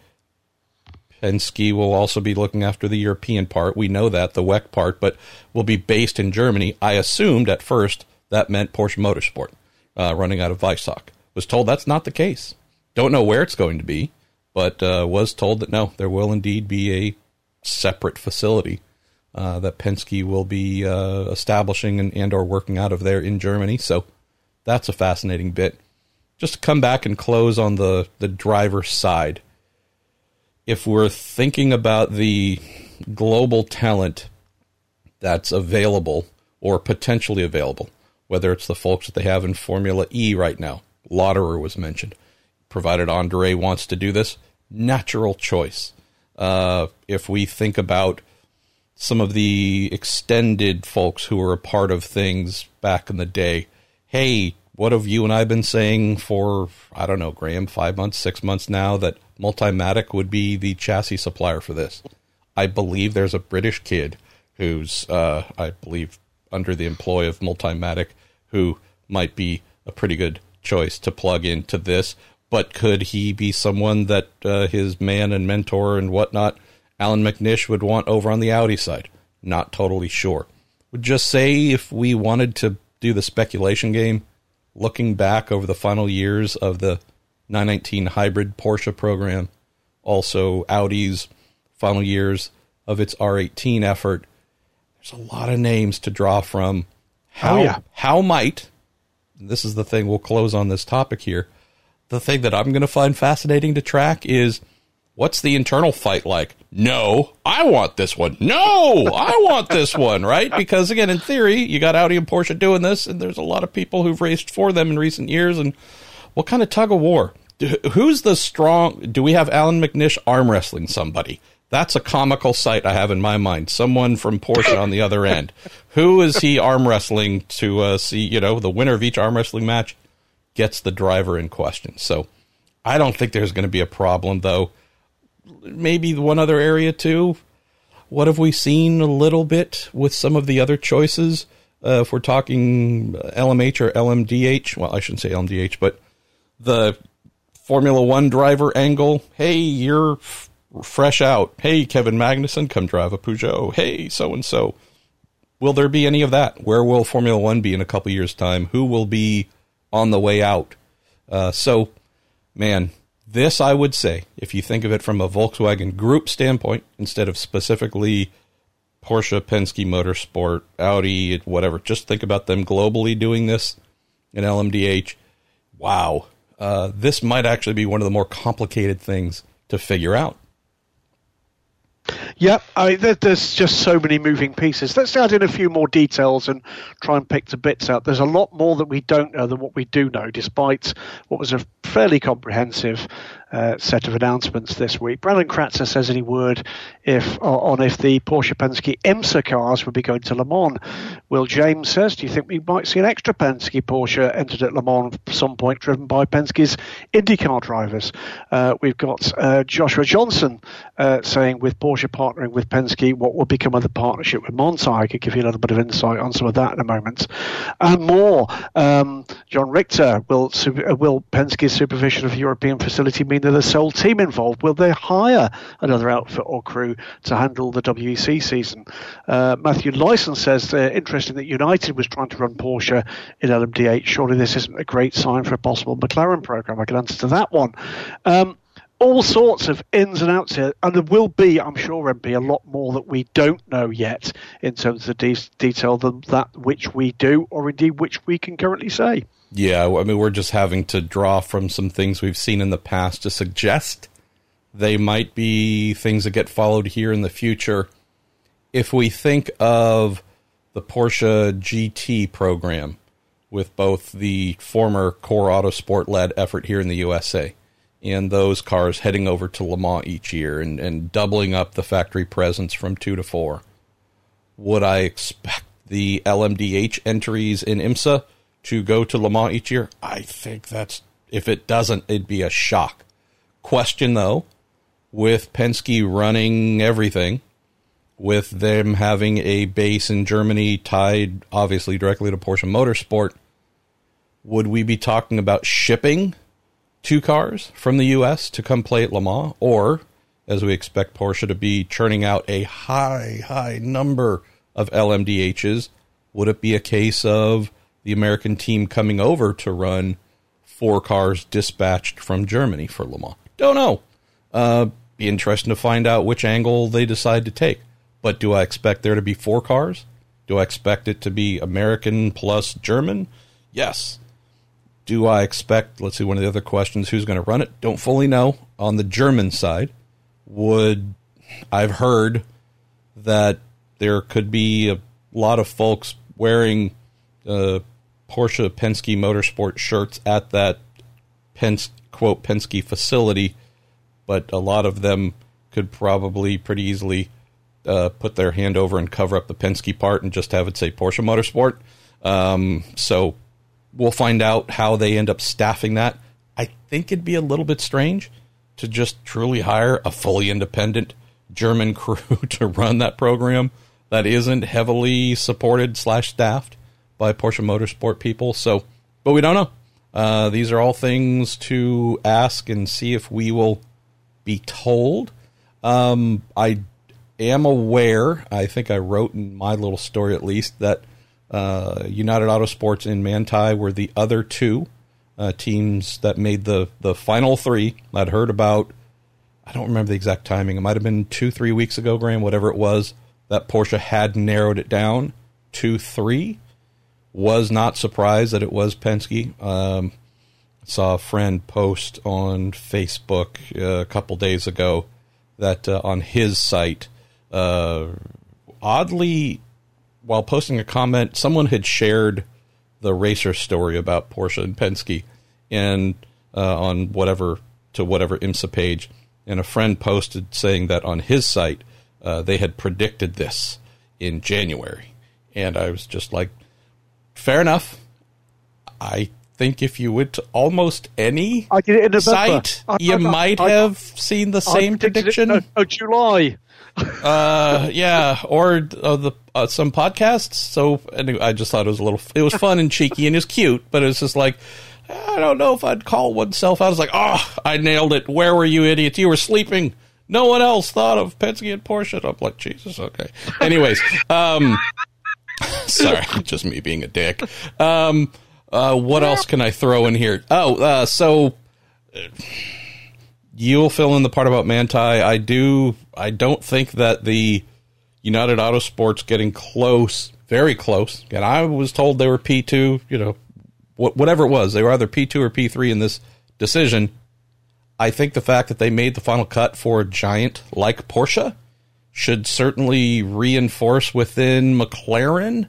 Penske will also be looking after the European part. We know that, the W E C part, but will be based in Germany. I assumed at first that meant Porsche Motorsport uh, running out of Weissach. Was told that's not the case. Don't know where it's going to be, but uh, was told that no, there will indeed be a separate facility uh, that Penske will be uh, establishing and, and or working out of there in Germany. So that's a fascinating bit. just to come back and close on the, the driver's side, if we're thinking about the global talent that's available or potentially available, whether it's the folks that they have in Formula E right now, Lauderer was mentioned, provided André wants to do this, natural choice. Uh, if we think about some of the extended folks who were a part of things back in the day, hey, what have you and I been saying for, I don't know, Graham, five months, six months now, that Multimatic would be the chassis supplier for this. I believe there's a British kid who's, uh, I believe, under the employ of Multimatic, who might be a pretty good choice to plug into this. But could he be someone that uh, his man and mentor and whatnot, Alan McNish, would want over on the Audi side? Not totally sure. Would just say, if we wanted to do the speculation game, looking back over the final years of the nine nineteen hybrid Porsche program, also Audi's final years of its R eighteen effort, there's a lot of names to draw from. How, oh, yeah. how might, this is the thing, we'll close on this topic here, the thing that I'm going to find fascinating to track is, what's the internal fight like? No, I want this one. No, I want this one, right? Because, again, in theory, you got Audi and Porsche doing this, and there's a lot of people who've raced for them in recent years, and what kind of tug of war? Who's the strong? Do we have Alan McNish arm wrestling somebody? That's a comical sight I have in my mind. Someone from Porsche on the other end. Who is he arm wrestling to uh, see, you know, the winner of each arm wrestling match gets the driver in question. So I don't think there's going to be a problem, though. Maybe one other area, too. What have we seen a little bit with some of the other choices? Uh, if we're talking L M H or L M D H, well, I shouldn't say L M D H, but the Formula One driver angle. Hey, you're f- fresh out. Hey, Kevin Magnussen, come drive a Peugeot. Hey, so-and-so. Will there be any of that? Where will Formula One be in a couple years' time? Who will be on the way out? Uh, so, man, this I would say, if you think of it from a Volkswagen Group standpoint, instead of specifically Porsche, Penske, Motorsport, Audi, whatever. Just think about them globally doing this in L M D H. Wow. Uh, this might actually be one of the more complicated things to figure out. Yep. I, there, there's just so many moving pieces. Let's add in a few more details and try and pick the bits out. There's a lot more that we don't know than what we do know, despite what was a fairly comprehensive Uh, set of announcements this week. Brandon Kratzer says any word if uh, on if the Porsche Penske IMSA cars would be going to Le Mans. Will James says, do you think we might see an extra Penske Porsche entered at Le Mans at some point, driven by Penske's IndyCar drivers? Uh, we've got uh, Joshua Johnson uh, saying, with Porsche partnering with Penske, what will become of the partnership with Monza? I could give you a little bit of insight on some of that in a moment. And more, um, John Richter, will, will Penske's supervision of European facility mean that a sole team involved? Will they hire another outfit or crew to handle the W E C season? Uh, Matthew Lyson says, uh, interesting that United was trying to run Porsche in L M D H. Surely this isn't a great sign for a possible McLaren program. I can answer to that one. Um, all sorts of ins and outs here, and there will be, I'm sure, M P, a lot more that we don't know yet in terms of de- detail than that which we do, or indeed which we can currently say. Yeah, I mean, we're just having to draw from some things we've seen in the past to suggest they might be things that get followed here in the future. If we think of the Porsche G T program with both the former Core Autosport-led effort here in the U S A and those cars heading over to Le Mans each year and, and doubling up the factory presence from two to four, would I expect the L M D H entries in IMSA to go to Le Mans each year? I think that's, if it doesn't, it'd be a shock. Question, though, with Penske running everything, with them having a base in Germany tied, obviously, directly to Porsche Motorsport, would we be talking about shipping two cars from the U S to come play at Le Mans? Or, as we expect Porsche to be churning out a high, high number of L M D Hs, would it be a case of the American team coming over to run four cars dispatched from Germany for Le Mans? Don't know. Uh, be interesting to find out which angle they decide to take. But do I expect there to be four cars? Do I expect it to be American plus German? Yes. Do I expect, let's see, one of the other questions, who's going to run it? Don't fully know. On the German side, would I've heard that there could be a lot of folks wearing uh, Porsche Penske Motorsport shirts at that Pens- quote Penske facility, but a lot of them could probably pretty easily uh, put their hand over and cover up the Penske part and just have it say Porsche Motorsport. Um, so we'll find out how they end up staffing that. I think it'd be a little bit strange to just truly hire a fully independent German crew to run that program that isn't heavily supported slash staffed by Porsche Motorsport people. So, but we don't know. Uh, these are all things to ask and see if we will be told. Um, I am aware, I think I wrote in my little story at least, that uh, United Autosports and Manti were the other two uh, teams that made the, the final three. I'd heard about, I don't remember the exact timing. It might have been two, three weeks ago, Graham, whatever it was, that Porsche had narrowed it down to three. Was not surprised that it was Penske. Um, saw a friend post on Facebook uh, a couple days ago that uh, on his site, uh, oddly, while posting a comment, someone had shared the racer story about Porsche and Penske and uh, on whatever, to whatever IMSA page. And a friend posted saying that on his site, uh, they had predicted this in January. And I was just like, fair enough. I think if you went to almost any site, I, you I, might I, have seen the I same prediction. It, no, no, July. uh, yeah, or uh, the uh, some podcasts. So anyway, I just thought it was a little, it was fun and cheeky and it was cute, but it was just like, I don't know if I'd call oneself out. I was like, oh, I nailed it. Where were you, idiots? You were sleeping. No one else thought of Penske and Porsche. And I'm like, Jesus, okay. Anyways, um, sorry, just me being a dick. Um, uh, what else can I throw in here? Oh, uh, so you'll fill in the part about Manti. I do. I don't think that the United Autosports getting close, very close. And I was told they were P two, you know, whatever it was, they were either P two or P three in this decision. I think the fact that they made the final cut for a giant like Porsche should certainly reinforce within McLaren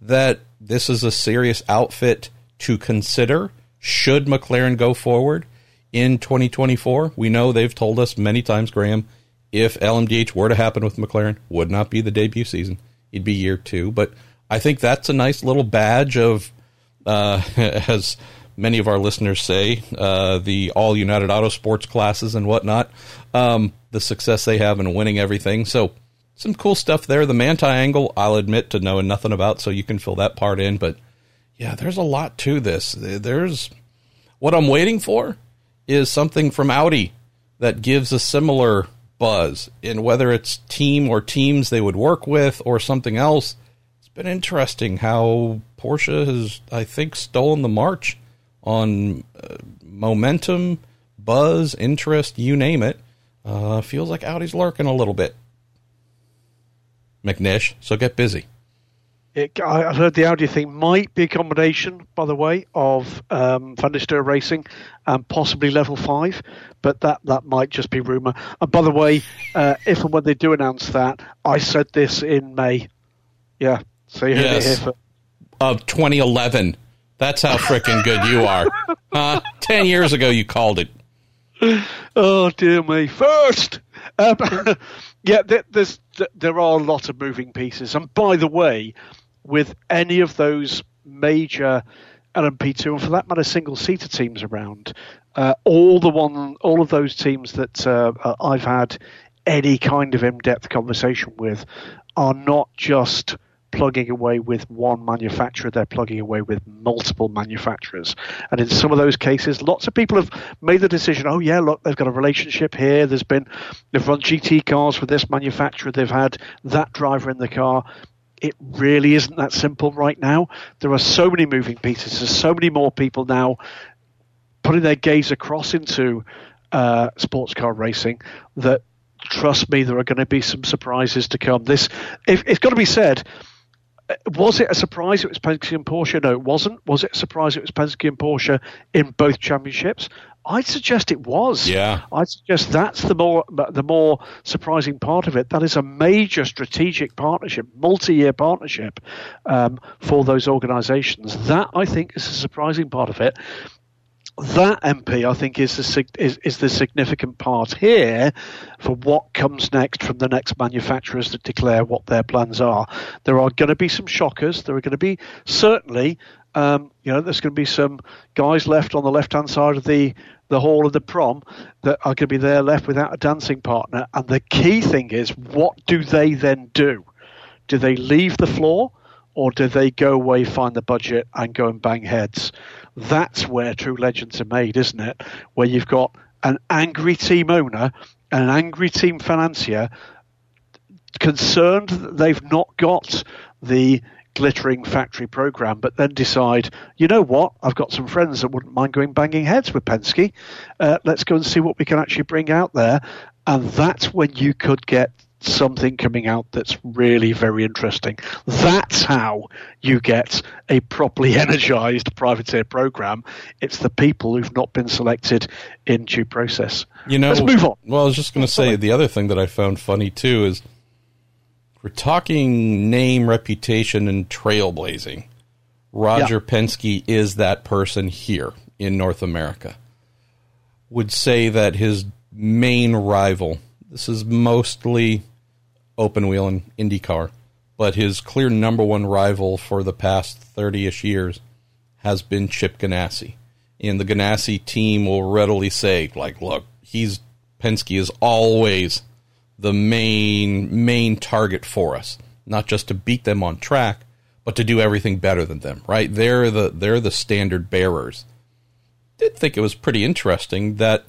that this is a serious outfit to consider should McLaren go forward in twenty twenty-four. We know they've told us many times, Graham, if L M D H were to happen with McLaren, would not be the debut season. It'd be year two. But I think that's a nice little badge of, Uh, as many of our listeners say, uh, the all United Autosports classes and whatnot, um, the success they have in winning everything. So some cool stuff there. The Manti angle, I'll admit to knowing nothing about, so you can fill that part in. But yeah, there's a lot to this. There's what I'm waiting for is something from Audi that gives a similar buzz, and whether it's team or teams they would work with or something else. Been interesting how Porsche has, I think, stolen the march on uh, momentum, buzz, interest, you name it. Uh, feels like Audi's lurking a little bit. McNish, so get busy. It, I heard the Audi thing might be a combination, by the way, of um, Van der Steur Racing and possibly Level five, but that, that might just be rumour. And by the way, uh, if and when they do announce that, I said this in May. Yeah. So you're yes. here for- of twenty eleven. That's how freaking good you are. Uh, ten years ago, you called it. Oh dear me! First, um, yeah. There, there's there are a lot of moving pieces, and by the way, with any of those major L M P two, and for that matter, single-seater teams around, uh, all the one, all of those teams that uh, I've had any kind of in-depth conversation with are not just plugging away with one manufacturer, they're plugging away with multiple manufacturers. And in some of those cases, lots of people have made the decision, oh yeah, look, they've got a relationship here, there's been, they've run G T cars with this manufacturer, they've had that driver in the car. It really isn't that simple right now. There are so many moving pieces, there's so many more people now putting their gaze across into uh, sports car racing that, trust me, there are going to be some surprises to come. This, if, it's got to be said, Was it a surprise it was Penske and Porsche? No, it wasn't. Was it a surprise it was Penske and Porsche in both championships? I'd suggest it was. Yeah. I'd suggest that's the more the more surprising part of it. That is a major strategic partnership, multi-year partnership um, for those organisations. That, I think, is the surprising part of it. That, M P, I think, is the, is, is the significant part here for what comes next from the next manufacturers that declare what their plans are. There are going to be some shockers. There are going to be, certainly, um, you know, there's going to be some guys left on the left-hand side of the, the hall of the prom that are going to be there left without a dancing partner. And the key thing is, what do they then do? Do they leave the floor? Or do they go away, find the budget, and go and bang heads? That's where true legends are made, isn't it? Where you've got an angry team owner and an angry team financier concerned that they've not got the glittering factory program, but then decide, you know what, I've got some friends that wouldn't mind going banging heads with Penske. Uh, let's go and see what we can actually bring out there. And that's when you could get something coming out that's really very interesting. That's how you get a properly energized privateer program. It's the people who've not been selected in due process. You know, let's move on. Well, I was just going to say, the other thing that I found funny too is we're talking name, reputation, and trailblazing. Roger yeah. Penske is that person here in North America. Would say that his main rival, this is mostly open wheel and IndyCar, but his clear number one rival for the past thirty-ish years has been Chip Ganassi. And the Ganassi team will readily say, like, look, he's Penske is always the main, main target for us, not just to beat them on track, but to do everything better than them, right? They're the, they're the standard bearers. Did think it was pretty interesting that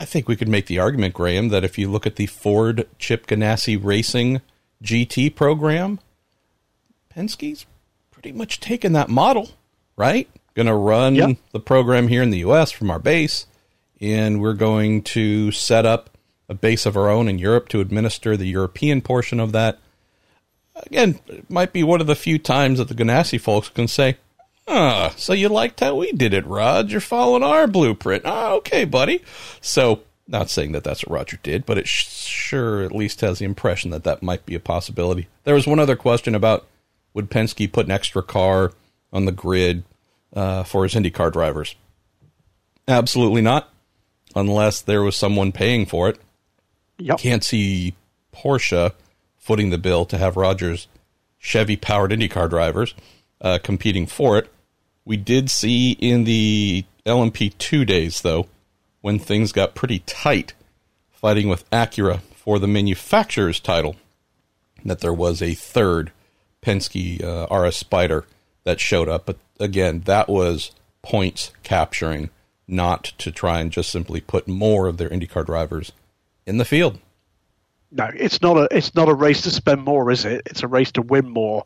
I think we could make the argument, Graham, that if you look at the Ford Chip Ganassi Racing G T program, Penske's pretty much taken that model, right? Going to run yep. the program here in the U S from our base, and we're going to set up a base of our own in Europe to administer the European portion of that. Again, it might be one of the few times that the Ganassi folks can say, ah, so you liked how we did it, Rod. You're following our blueprint. Ah, okay, buddy. So, not saying that that's what Roger did, but it sh- sure at least has the impression that that might be a possibility. There was one other question about, would Penske put an extra car on the grid uh, for his IndyCar drivers? Absolutely not, unless there was someone paying for it. Yep. Can't see Porsche footing the bill to have Roger's Chevy-powered IndyCar drivers Uh, competing for it. We did see in the L M P two days, though, when things got pretty tight, fighting with Acura for the manufacturer's title, that there was a third Penske uh, R S Spyder that showed up. But again, that was points capturing, not to try and just simply put more of their IndyCar drivers in the field. No, it's not a it's not a race to spend more, is it? It's a race to win more,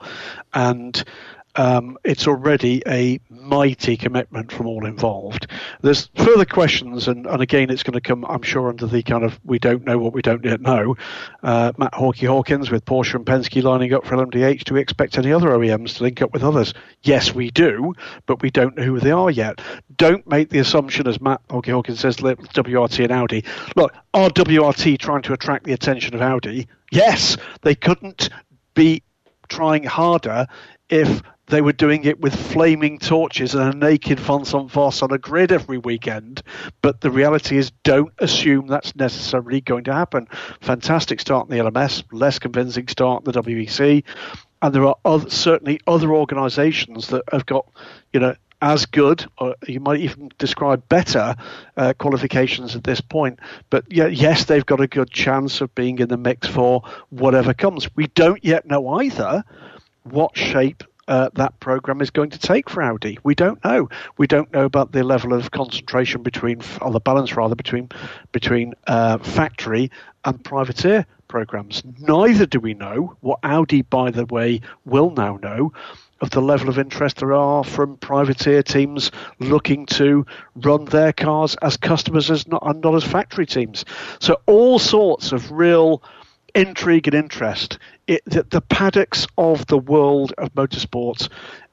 and Um, it's already a mighty commitment from all involved. There's further questions, and, and again, it's going to come, I'm sure, under the kind of we don't know what we don't yet know. Uh, Matt Hawkey-Hawkins, with Porsche and Penske lining up for L M D H, do we expect any other O E Ms to link up with others? Yes, we do, but we don't know who they are yet. Don't make the assumption, as Matt Hawkey-Hawkins says, W R T and Audi. Look, are W R T trying to attract the attention of Audi? Yes, they couldn't be trying harder if they were doing it with flaming torches and a naked Vance en Vos on a grid every weekend. But the reality is, don't assume that's necessarily going to happen. Fantastic start in the L M S, less convincing start in the W E C. And there are other, certainly other organisations that have got, you know, as good, or you might even describe better uh, qualifications at this point. But yeah, yes, they've got a good chance of being in the mix for whatever comes. We don't yet know either what shape Uh, that program is going to take for Audi. We don't know. We don't know about the level of concentration between, or the balance rather, between between uh, factory and privateer programs. Neither do we know what Audi, by the way, will now know of the level of interest there are from privateer teams looking to run their cars as customers as not, and not as factory teams. So all sorts of real intrigue and interest. It, the, the paddocks of the world of motorsports,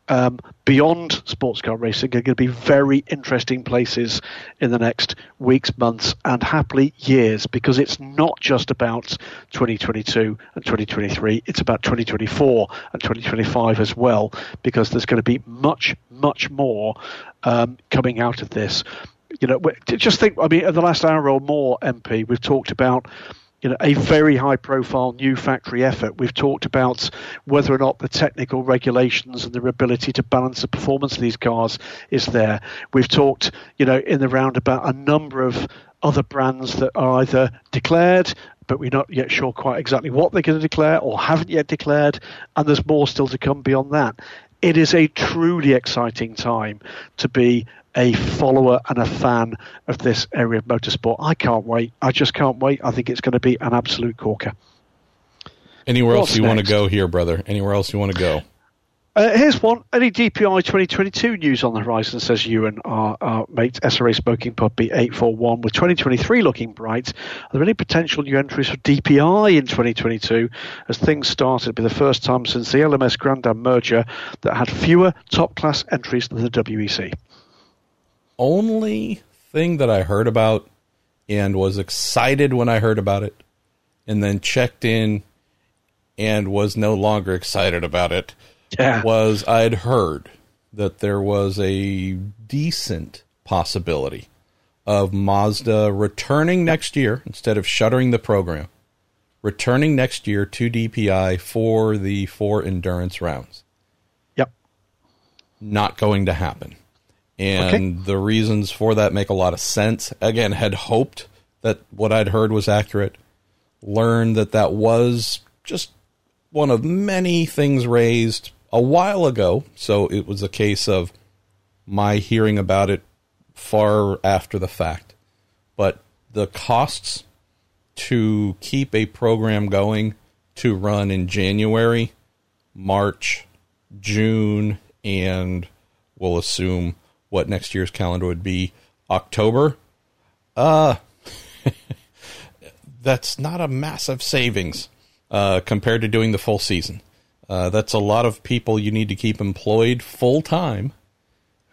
um, beyond sports car racing, are going to be very interesting places in the next weeks, months, and happily years, because it's not just about twenty twenty-two and twenty twenty-three. It's about twenty twenty-four and twenty twenty-five as well, because there's going to be much, much more um, coming out of this. You know, just think, I mean, in the last hour or more, M P, we've talked about, you know, a very high-profile new factory effort. We've talked about whether or not the technical regulations and their ability to balance the performance of these cars is there. We've talked, you know, in the round about a number of other brands that are either declared, but we're not yet sure quite exactly what they're going to declare or haven't yet declared, and there's more still to come beyond that. It is a truly exciting time to be a follower and a fan of this area of motorsport. I can't wait. I just can't wait. I think it's going to be an absolute corker. Anywhere What's else you next? want to go here, brother? Anywhere else you want to go? Uh, here's one. Any D P I twenty twenty-two news on the horizon, says Ewan, our, our mate S R A Smoking Puppy eight four one. With twenty twenty-three looking bright, are there any potential new entries for D P I in twenty twenty-two? As things start, it'll be the first time since the L M S Grandam merger that had fewer top-class entries than the W E C. Only thing that I heard about and was excited when I heard about it, and then checked in and was no longer excited about it, Yeah. was I'd heard that there was a decent possibility of Mazda returning next year, instead of shuttering the program, returning next year to D P I for the four endurance rounds. Yep. Not going to happen. And okay. the reasons for that make a lot of sense. Again, had hoped that what I'd heard was accurate, learned that that was just one of many things raised a while ago, so it was a case of my hearing about it far after the fact. But the costs to keep a program going to run in January, March, June, and we'll assume what next year's calendar would be, October, uh, that's not a massive savings uh, compared to doing the full season. Uh, that's a lot of people you need to keep employed full-time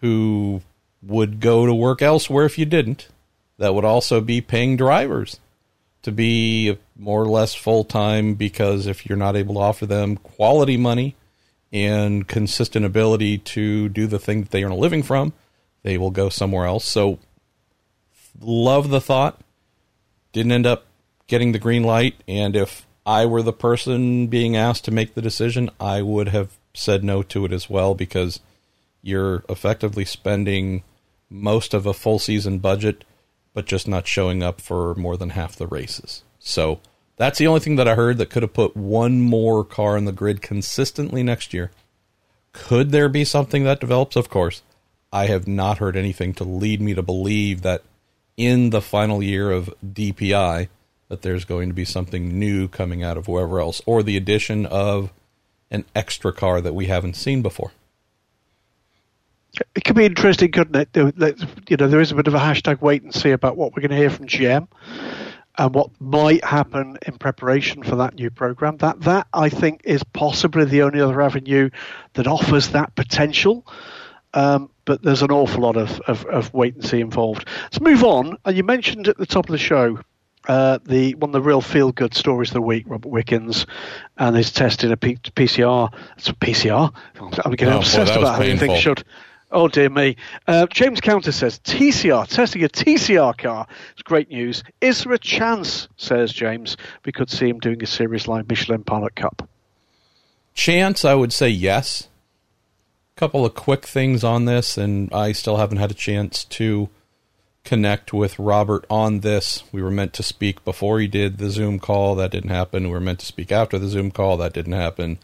who would go to work elsewhere if you didn't. That would also be paying drivers to be more or less full-time, because if you're not able to offer them quality money and consistent ability to do the thing that they earn a living from, they will go somewhere else. So love the thought. Didn't end up getting the green light, and if I were the person being asked to make the decision, I would have said no to it as well, because you're effectively spending most of a full season budget, but just not showing up for more than half the races. So that's the only thing that I heard that could have put one more car on the grid consistently next year. Could there be something that develops? Of course. I have not heard anything to lead me to believe that in the final year of D P I, that there's going to be something new coming out of whoever else, or the addition of an extra car that we haven't seen before. It could be interesting, couldn't it? You know, there is a bit of a hashtag wait and see about what we're going to hear from G M and what might happen in preparation for that new program. That, that I think, is possibly the only other avenue that offers that potential. Um, but there's an awful lot of, of, of wait and see involved. Let's move on. And you mentioned at the top of the show, Uh, the one of the real feel-good stories of the week, Robert Wickens, and his test in a P- PCR. It's a P C R. I'm getting oh, obsessed boy, about how you think should. Oh, dear me. Uh, James Counter says, T C R, testing a T C R car. It's great news. Is there a chance, says James, we could see him doing a series like Michelin Pilot Cup? Chance, I would say yes. A couple of quick things on this, and I still haven't had a chance to connect with Robert on this. We were meant to speak before he did the Zoom call. That didn't happen. We were meant to speak after the Zoom call. That didn't happen.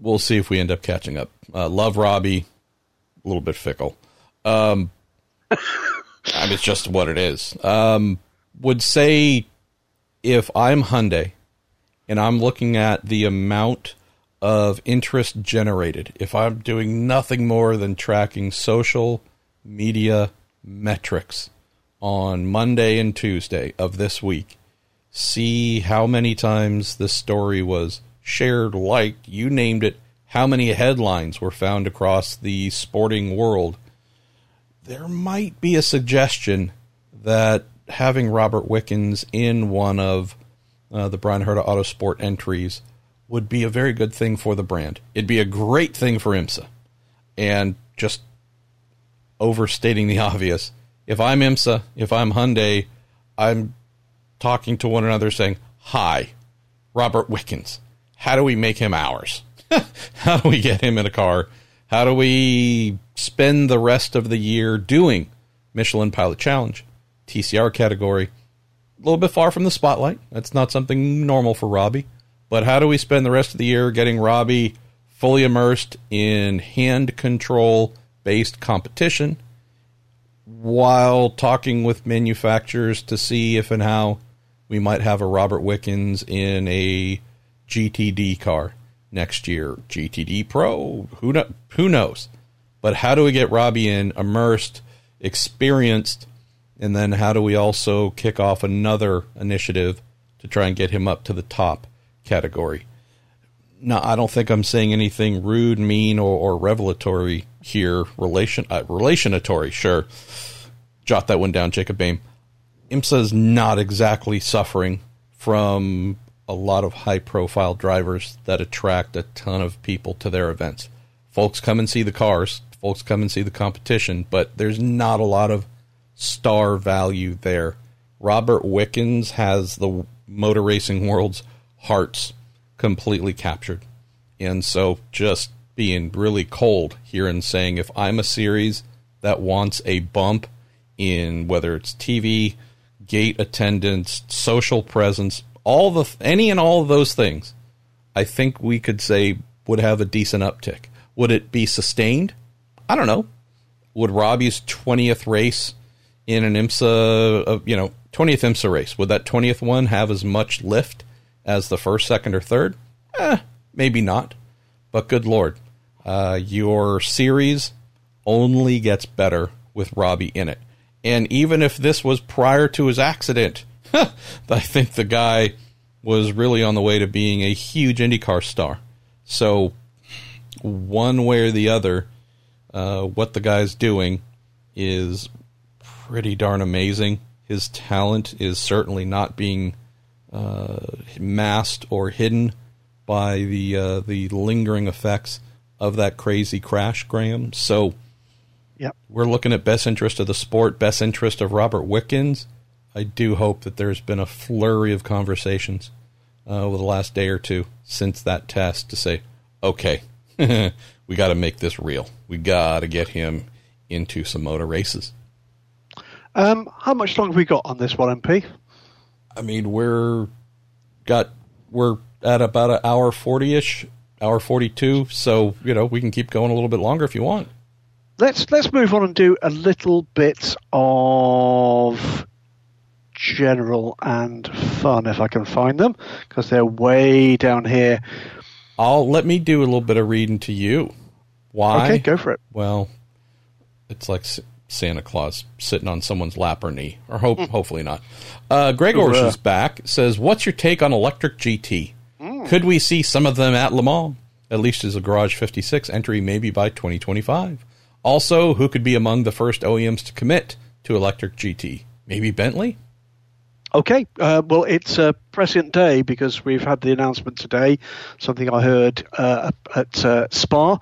We'll see if we end up catching up. Uh, love Robbie. A little bit fickle. Um, I mean, it's just what it is. Um, would say if I'm Hyundai and I'm looking at the amount of interest generated, if I'm doing nothing more than tracking social media metrics on Monday and Tuesday of this week, see how many times this story was shared, liked, you named it, how many headlines were found across the sporting world, there might be a suggestion that having Robert Wickens in one of uh, the Bryan Herta Autosport entries would be a very good thing for the brand. It'd be a great thing for IMSA. And just overstating the obvious, if I'm IMSA, if I'm Hyundai, I'm talking to one another saying, hi, Robert Wickens, how do we make him ours? How do we get him in a car? How do we spend the rest of the year doing Michelin Pilot Challenge, T C R category? A little bit far from the spotlight. That's not something normal for Robbie. But how do we spend the rest of the year getting Robbie fully immersed in hand control-based competition while talking with manufacturers to see if and how we might have a Robert Wickens in a G T D car next year, G T D Pro, who, no, who knows? But how do we get Robbie in, immersed, experienced, and then how do we also kick off another initiative to try and get him up to the top category? Now, I don't think I'm saying anything rude, mean, or, or revelatory here. Relation, uh, relationatory, sure. Jot that one down, Jacob Baim. IMSA's not exactly suffering from a lot of high-profile drivers that attract a ton of people to their events. Folks come and see the cars. Folks come and see the competition, but there's not a lot of star value there. Robert Wickens has the motor racing world's hearts completely captured. And so just being really cold here and saying, if I'm a series that wants a bump in whether it's T V, gate attendance, social presence, all the any and all of those things, I think we could say would have a decent uptick. Would it be sustained? I don't know. Would Robbie's twentieth race in an IMSA, uh, you know, twentieth IMSA race, would that twentieth one have as much lift as the first, second, or third? Eh, maybe not. But good Lord, uh, your series only gets better with Robbie in it. And even if this was prior to his accident, I think the guy was really on the way to being a huge IndyCar star. So one way or the other, uh, what the guy's doing is pretty darn amazing. His talent is certainly not being uh, masked or hidden by the uh, the lingering effects of that crazy crash, Graham. So yep. We're looking at best interest of the sport, best interest of Robert Wickens. I do hope that there's been a flurry of conversations uh, over the last day or two since that test to say, okay, we got to make this real. We got to get him into some motor races. Um, how much longer have we got on this one, M P? I mean, we're got we're at about an hour forty-ish, hour forty-two. So you know we can keep going a little bit longer if you want. Let's let's move on and do a little bit of general and fun if I can find them, because they're way down here. I'll let me do a little bit of reading to you. Why? Okay, go for it. Well, it's like S- Santa Claus sitting on someone's lap or knee, or hope mm. hopefully not. Uh, Greg Orsh is back. Says, "What's your take on electric G T? Mm. Could we see some of them at Le Mans? At least as a Garage fifty-six entry, maybe by twenty twenty-five. Also, who could be among the first O E Ms to commit to electric G T? Maybe Bentley." Okay, uh, well, it's a uh, prescient day because we've had the announcement today, something I heard uh, at uh, Spa,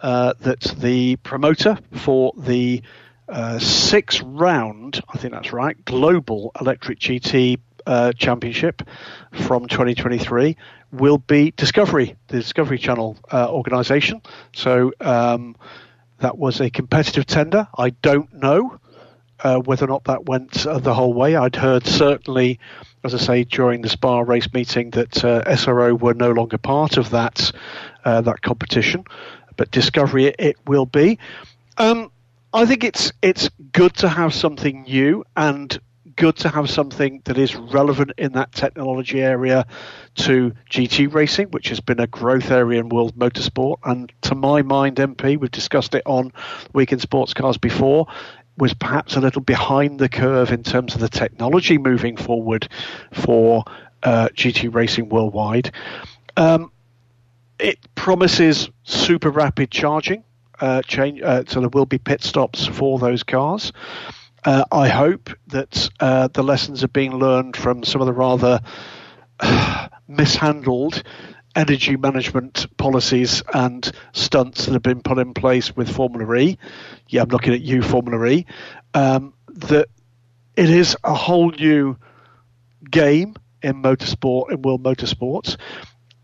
uh, that the promoter for the uh, sixth round, I think that's right, global electric G T uh, championship from twenty twenty-three will be Discovery, the Discovery Channel uh, organisation. So um, that was a competitive tender. I don't know Uh, whether or not that went uh, the whole way. I'd heard certainly, as I say, during the Spa race meeting that uh, S R O were no longer part of that uh, that competition, but Discovery it, it will be. Um, I think it's it's good to have something new and good to have something that is relevant in that technology area to G T racing, which has been a growth area in world motorsport. And to my mind, M P, we've discussed it on Weekend Sports Cars before, was perhaps a little behind the curve in terms of the technology moving forward for uh, G T racing worldwide. Um, it promises super rapid charging. Uh, change, uh, so there will be pit stops for those cars. Uh, I hope that uh, the lessons are being learned from some of the rather uh, mishandled energy management policies and stunts that have been put in place with Formula E. Yeah, I'm looking at you, Formula E. Um, that it is a whole new game in motorsport, in world motorsports.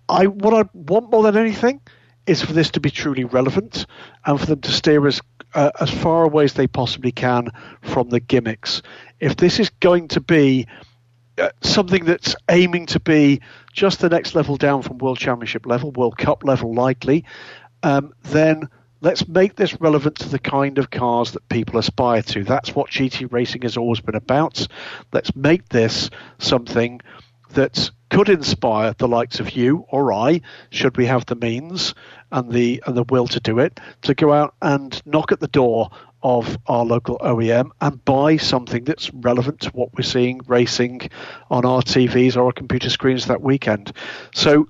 I, what I want more than anything is for this to be truly relevant and for them to steer us Uh, as far away as they possibly can from the gimmicks. If this is going to be uh, something that's aiming to be just the next level down from World Championship level, World Cup level likely, um, then let's make this relevant to the kind of cars that people aspire to. That's what G T racing has always been about. Let's make this something that could inspire the likes of you or I, should we have the means and the and the will to do it, to go out and knock at the door of our local O E M and buy something that's relevant to what we're seeing racing on our T Vs or our computer screens that weekend. So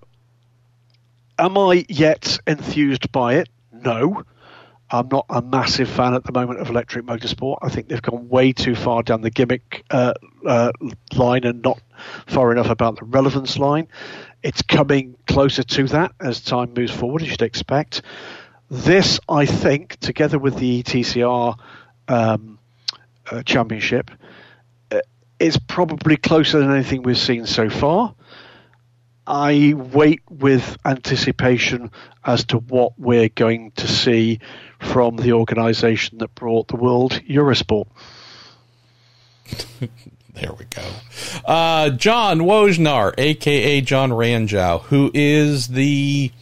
am I yet enthused by it? No. I'm not a massive fan at the moment of electric motorsport. I think they've gone way too far down the gimmick uh, uh, line and not far enough about the relevance line. It's coming closer to that as time moves forward, as you'd expect. This, I think, together with the E T C R um, uh, championship, uh, is probably closer than anything we've seen so far. I wait with anticipation as to what we're going to see from the organisation that brought the world Eurosport. There we go. Uh, John Wojnar, a k a. John Ranjow, who is the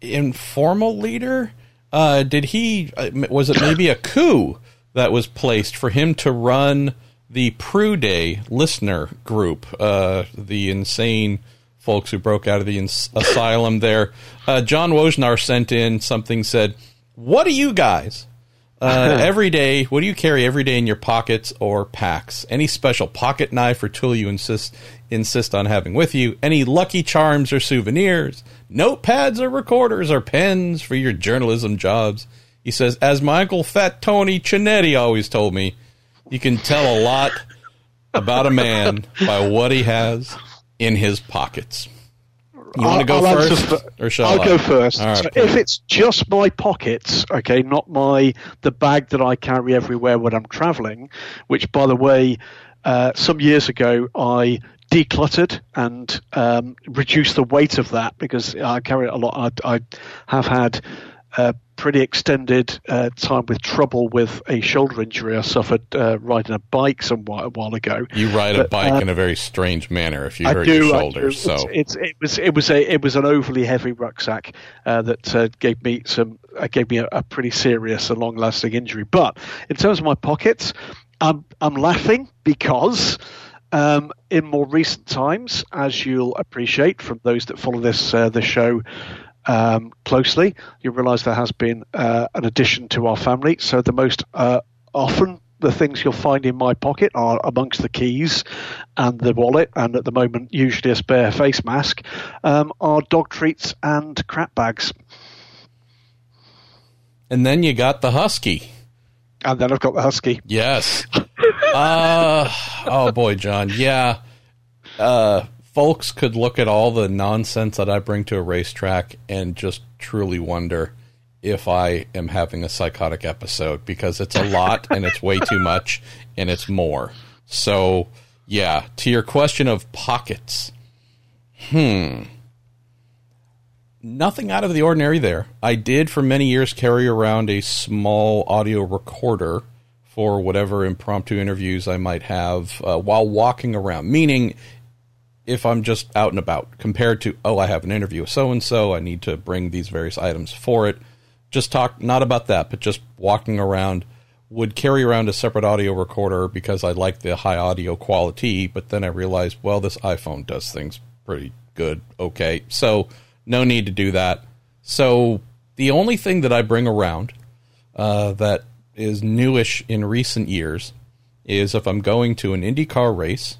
informal leader. Uh, did he, was it maybe a coup that was placed for him to run the Pruett Day listener group, uh, the insane folks who broke out of the ins- asylum there. Uh, John Wojnar sent in something, said, what do you guys uh, every day, what do you carry every day in your pockets or packs? Any special pocket knife or tool you insist insist on having with you? Any lucky charms or souvenirs? Notepads or recorders or pens for your journalism jobs? He says, as my uncle Fat Tony Chinetti always told me, you can tell a lot about a man by what he has in his pockets. You want to go I'll first, for, or shall I'll I? go first. Right, so if it's just my pockets, okay, not my the bag that I carry everywhere when I'm traveling, which, by the way, uh, some years ago I decluttered and um, reduced the weight of that because I carry it a lot. I, I have had uh, pretty extended uh, time with trouble with a shoulder injury I suffered uh, riding a bike some while, a while ago. You ride but, a bike uh, in a very strange manner if you I hurt do, your shoulder. So it's, it's, it was it was a it was an overly heavy rucksack uh, that uh, gave me some uh, gave me a, a pretty serious and long lasting injury. But in terms of my pockets, I'm I'm laughing because um, in more recent times, as you'll appreciate from those that follow this uh, the show Um, closely, you realise there has been uh, an addition to our family. So the most uh, often the things you'll find in my pocket are amongst the keys and the wallet, and at the moment usually a spare face mask, um, are dog treats and crap bags. And then you got the husky. And then I've got the husky. Yes. uh, oh boy, John. Yeah. Uh Folks could look at all the nonsense that I bring to a racetrack and just truly wonder if I am having a psychotic episode, because it's a lot and it's way too much and it's more. So, yeah, to your question of pockets, hmm, nothing out of the ordinary there. I did for many years carry around a small audio recorder for whatever impromptu interviews I might have uh, while walking around, meaning if I'm just out and about, compared to, oh, I have an interview with so-and-so, I need to bring these various items for it. Just talk, not about that, but just walking around, would carry around a separate audio recorder because I like the high audio quality, but then I realized, well, this iPhone does things pretty good, okay, so no need to do that. So the only thing that I bring around uh, that is newish in recent years is if I'm going to an IndyCar race,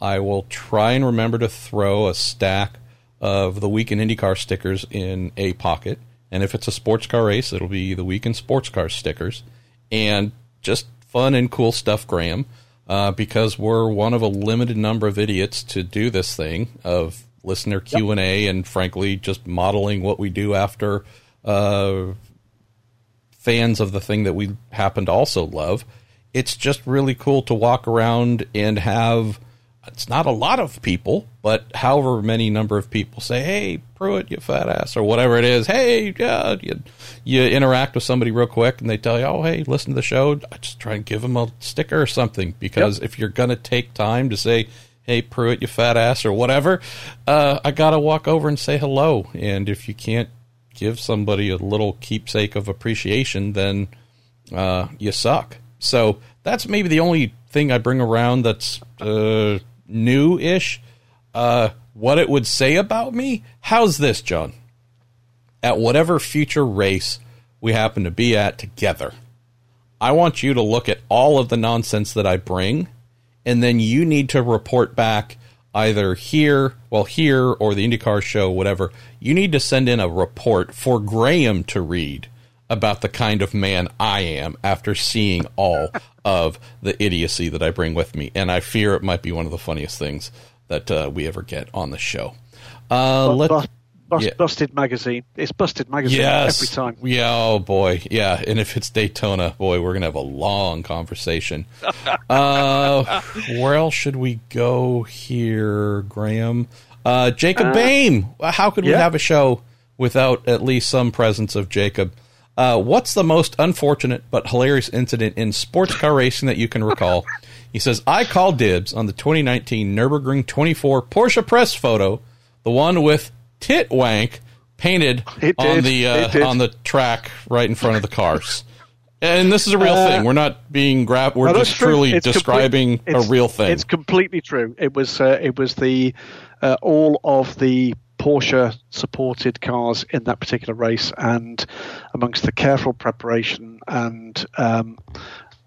I will try and remember to throw a stack of the Week in IndyCar stickers in a pocket. And if it's a sports car race, it'll be the Week in Sports Car stickers. And just fun and cool stuff, Graham, uh, because we're one of a limited number of idiots to do this thing of listener Q and A yep. and, frankly, just modeling what we do after uh, fans of the thing that we happen to also love. It's just really cool to walk around and have... It's not a lot of people, but however many number of people say, hey, Pruett, you fat ass, or whatever it is. Hey, yeah, you, you interact with somebody real quick and they tell you, oh, hey, listen to the show. I just try and give them a sticker or something, because yep. if you're going to take time to say, hey, Pruett, you fat ass, or whatever, uh, I got to walk over and say hello. And if you can't give somebody a little keepsake of appreciation, then uh, you suck. So that's maybe the only thing I bring around that's uh, new-ish. Uh, what it would say about me? How's this, John? At whatever future race we happen to be at together, I want you to look at all of the nonsense that I bring, and then you need to report back either here, well, here, or the IndyCar show, whatever. You need to send in a report for Graham to read about the kind of man I am after seeing all of the idiocy that I bring with me. And I fear it might be one of the funniest things that uh, we ever get on the show. Uh, bust, let's, bust, yeah. Busted Magazine. It's Busted Magazine yes. every time. Yeah, oh, boy. Yeah, and if it's Daytona, boy, we're going to have a long conversation. uh, where else should we go here, Graham? Uh, Jacob uh, Baim. How could we yeah. have a show without at least some presence of Jacob? Uh, what's the most unfortunate but hilarious incident in sports car racing that you can recall? He says, I call dibs on the twenty nineteen Nürburgring twenty-four Porsche press photo, the one with tit wank painted it on did. the uh, on the track right in front of the cars. And this is a real uh, thing. We're not being grab. We're no, just truly describing complete, a real thing. It's completely true. It was uh, it was the uh, all of the Porsche supported cars in that particular race, and amongst the careful preparation and um,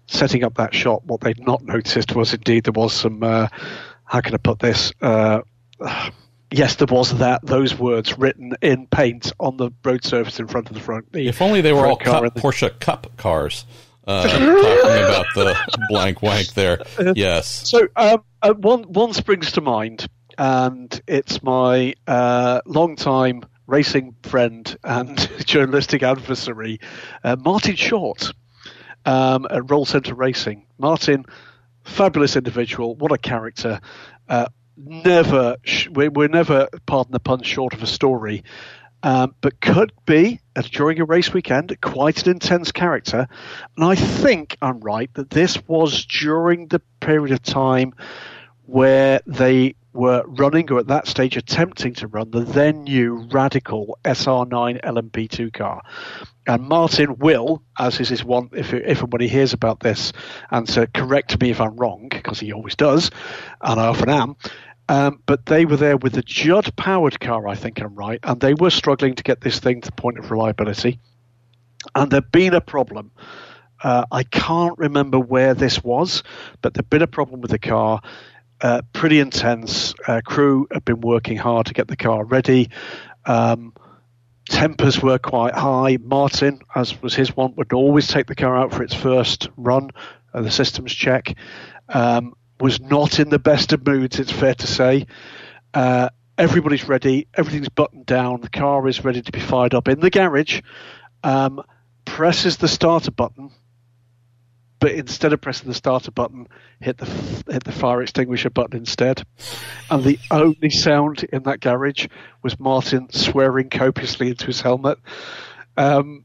setting up that shot, what they'd not noticed was indeed there was some, uh, how can I put this? Uh, yes, there was that, those words written in paint on the road surface in front of the front. The if only they were all cup, the- Porsche Cup cars. Uh, talking about the blank wank there. Yes. So um, uh, one, one springs to mind. And it's my uh, long-time racing friend and journalistic adversary, uh, Martin Short, um, at Roll Centre Racing. Martin, fabulous individual. What a character. Uh, never, sh- we're never, pardon the pun, short of a story. Um, but could be, uh, during a race weekend, quite an intense character. And I think I'm right that this was during the period of time where they were running, or at that stage attempting to run, the then new radical S R nine L M P two car. And Martin will, as is his one, if, if and when he hears about this, and so correct me if I'm wrong, because he always does, and I often am, um, but they were there with the Judd-powered car, I think I'm right, and they were struggling to get this thing to the point of reliability. And there'd been a problem. Uh, I can't remember where this was, but there'd been a problem with the car. Uh, pretty intense. Uh, crew had been working hard to get the car ready. Um, tempers were quite high. Martin, as was his want, would always take the car out for its first run, uh, the systems check. Um, was not in the best of moods, it's fair to say. Uh, everybody's ready. Everything's buttoned down. The car is ready to be fired up in the garage. Um, presses the starter button. But instead of pressing the starter button, hit the hit the fire extinguisher button instead. And the only sound in that garage was Martin swearing copiously into his helmet. Um,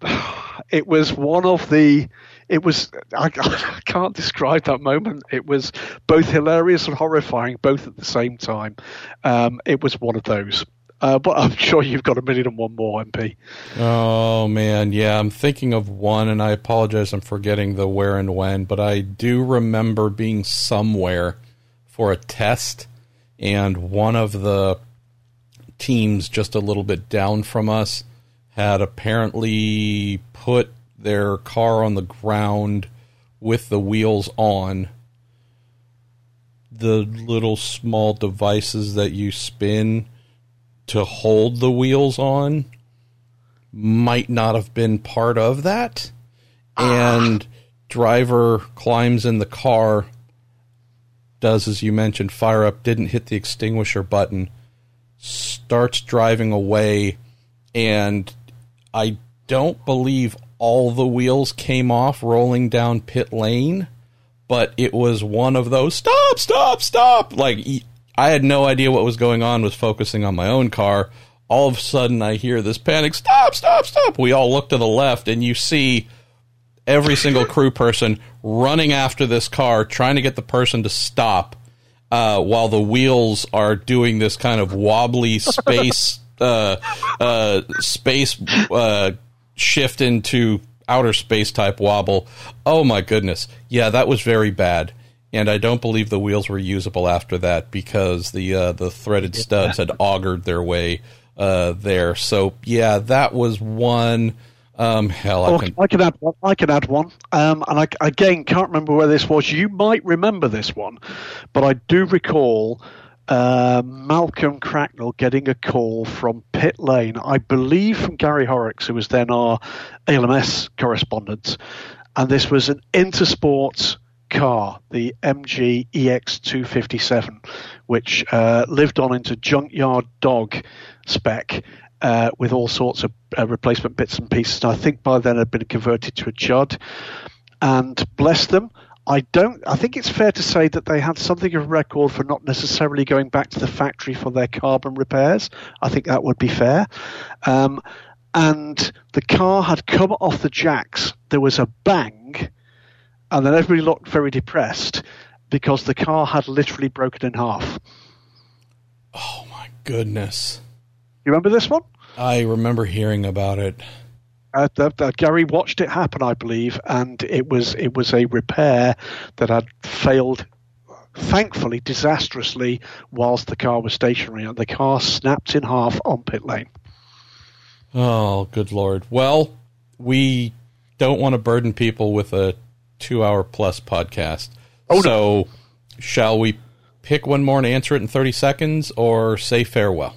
it was one of the... It was... I, I can't describe that moment. It was both hilarious and horrifying, both at the same time. Um, it was one of those. Uh, but I'm sure you've got a million and one more, M P. Oh, man, yeah. I'm thinking of one, and I apologize. I'm forgetting the where and when, but I do remember being somewhere for a test, and one of the teams just a little bit down from us had apparently put their car on the ground with the wheels on, the little small devices that you spin to hold the wheels on might not have been part of that. And driver climbs in the car, does, as you mentioned, fire up, didn't hit the extinguisher button, starts driving away, and I don't believe all the wheels came off rolling down pit lane, but it was one of those, stop, stop, stop. Like, I had no idea what was going on, was focusing on my own car. All of a sudden, I hear this panic, stop, stop, stop. We all look to the left, and you see every single crew person running after this car, trying to get the person to stop, uh, while the wheels are doing this kind of wobbly space uh, uh, space uh, shift into outer space type wobble. Oh, my goodness. Yeah, that was very bad. And I don't believe the wheels were usable after that, because the uh, the threaded studs had augured their way uh, there. So, yeah, that was one... Um, hell, I can... I can add one. I can add one. Um, and I, again, can't remember where this was. You might remember this one, but I do recall uh, Malcolm Cracknell getting a call from pit lane, I believe from Gary Horrocks, who was then our A L M S correspondent. And this was an Intersport car, the M G E X two fifty-seven, which uh, lived on into Junkyard Dog spec. Uh, with all sorts of uh, replacement bits and pieces. And I think by then it had been converted to a Judd. And bless them, I don't. I think it's fair to say that they had something of a record for not necessarily going back to the factory for their carbon repairs. I think that would be fair. Um, and the car had come off the jacks. There was a bang, and then everybody looked very depressed because the car had literally broken in half. Oh, my goodness. You remember this one? I remember hearing about it. Uh, the, the, Gary watched it happen, I believe, and it was it was a repair that had failed, thankfully, disastrously, whilst the car was stationary, and the car snapped in half on pit lane. Oh, good Lord. Well, we don't want to burden people with a two-hour-plus podcast. Oh, so no. Shall we pick one more and answer it in thirty seconds, or say farewell?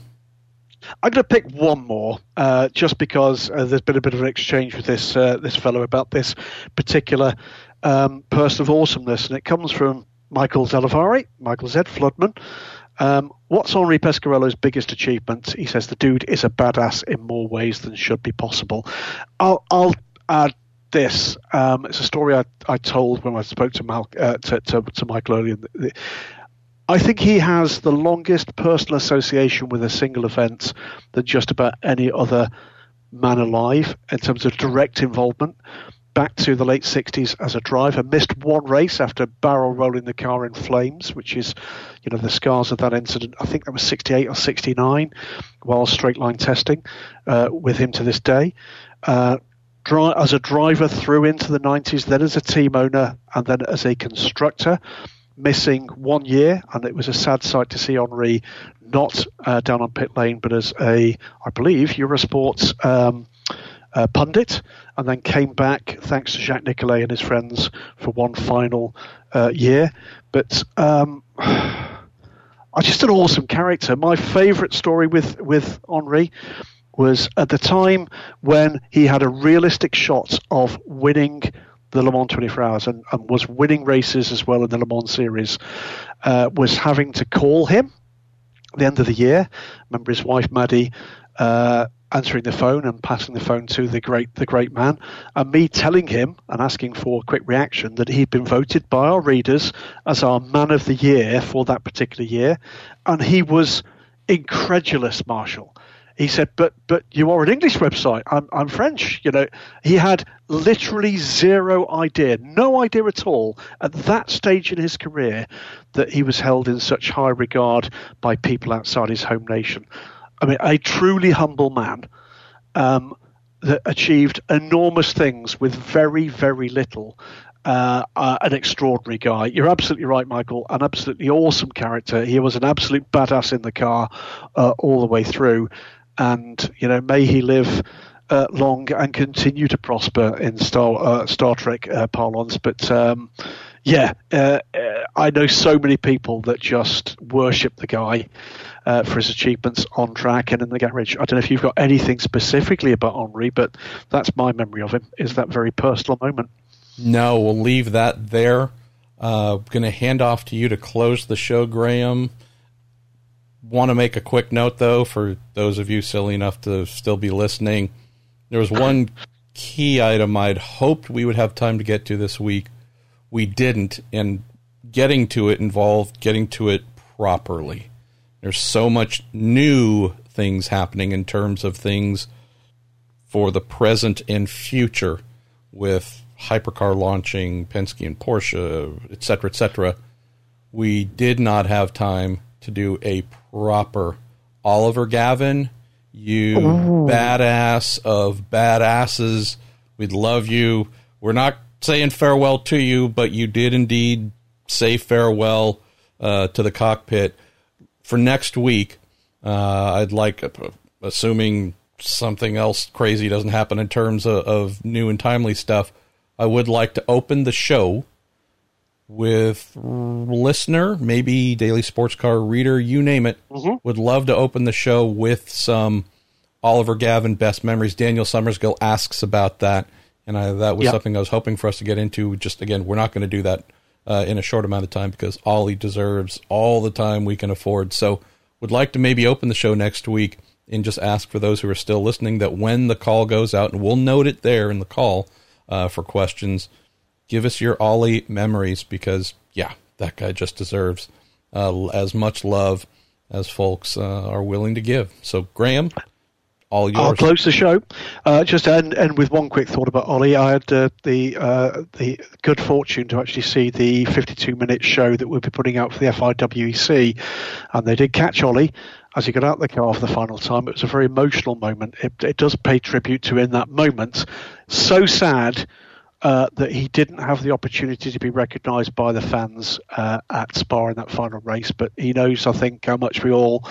I'm going to pick one more, uh, just because uh, there's been a bit of an exchange with this uh, this fellow about this particular um, person of awesomeness, and it comes from Michael Zalavari, Michael Z. Floodman. Um, what's Henri Pescarello's biggest achievement? He says the dude is a badass in more ways than should be possible. I'll, I'll add this. Um, it's a story I, I told when I spoke to, Mal, uh, to, to, to Michael earlier. I think he has the longest personal association with a single event than just about any other man alive in terms of direct involvement. Back to the late sixties as a driver, missed one race after barrel rolling the car in flames, which is, you know, the scars of that incident. I think that was sixty-eight or sixty-nine, while straight line testing uh, with him to this day. Uh, dry, as a driver through into the nineties, then as a team owner, and then as a constructor. Missing one year, and it was a sad sight to see Henri not uh, down on pit lane, but as a, I believe, Eurosports um, uh, pundit, and then came back thanks to Jacques Nicolet and his friends for one final uh, year. But um, just an awesome character. My favourite story with with Henri was at the time when he had a realistic shot of winning the Le Mans twenty-four hours and, and was winning races as well in the Le Mans series, uh, was having to call him at the end of the year. I remember his wife Maddie uh, answering the phone and passing the phone to the great the great man, and me telling him and asking for a quick reaction that he'd been voted by our readers as our man of the year for that particular year. And he was incredulous, Marshall. He said, but but you are an English website. I'm I'm French. You know, he had literally zero idea, no idea at all at that stage in his career that he was held in such high regard by people outside his home nation. I mean, a truly humble man um, that achieved enormous things with very, very little. Uh, uh, an extraordinary guy. You're absolutely right, Michael. An absolutely awesome character. He was an absolute badass in the car uh, all the way through. And, you know, may he live uh, long and continue to prosper in Star, uh, Star Trek uh, parlance. But um, yeah, uh, I know so many people that just worship the guy uh, for his achievements on track and in the garage. I don't know if you've got anything specifically about Henri, but that's my memory of him, is that very personal moment. No, we'll leave that there. Uh, going to hand off to you to close the show, Graham. Want to make a quick note, though, for those of you silly enough to still be listening. There was one key item I'd hoped we would have time to get to this week. We didn't, and getting to it involved getting to it properly. There's so much new things happening in terms of things for the present and future with hypercar launching, Penske and Porsche, et cetera, et cetera. We did not have time to do a proper Oliver Gavin, you Ooh. badass of badasses. We'd love you. We're not saying farewell to you, but you did indeed say farewell uh, to the cockpit. For next week, uh, I'd like, assuming something else crazy doesn't happen in terms of, of new and timely stuff, I would like to open the show with listener, maybe daily sports car reader, you name it. Mm-hmm. Would love to open the show with some Oliver Gavin best memories. Daniel Summersgill asks about that. And I, that was yep. something I was hoping for us to get into. Just again, we're not going to do that uh, in a short amount of time because Ollie deserves all the time we can afford. So would like to maybe open the show next week and just ask for those who are still listening that when the call goes out, and we'll note it there in the call, Uh, for questions, give us your Ollie memories, because yeah, that guy just deserves uh, as much love as folks uh, are willing to give. So Graham, all yours. I'll close the show. Uh, just end, end with one quick thought about Ollie. I had uh, the uh, the good fortune to actually see the fifty-two minute show that we'll be putting out for the F I W E C, and they did catch Ollie as he got out of the car for the final time. It was a very emotional moment. It, it does pay tribute to in that moment. So sad uh, that he didn't have the opportunity to be recognised by the fans uh, at Spa in that final race. But he knows, I think, how much we all,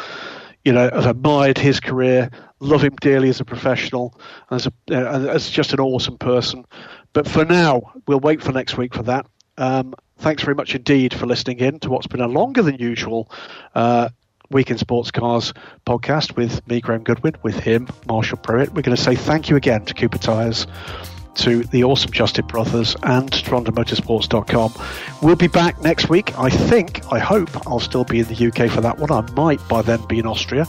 you know, have admired his career, love him dearly as a professional, as, a, uh, as just an awesome person. But for now, we'll wait for next week for that. Um, thanks very much indeed for listening in to what's been a longer than usual uh Week in Sports Cars podcast with me, Graham Goodwin, with him, Marshall Pruett. We're going to say thank you again to Cooper Tires, to the awesome Justin Brothers, and to Toronto Motorsports dot com. We'll be back next week. I think, I hope, I'll still be in the U K for that one. I might by then be in Austria.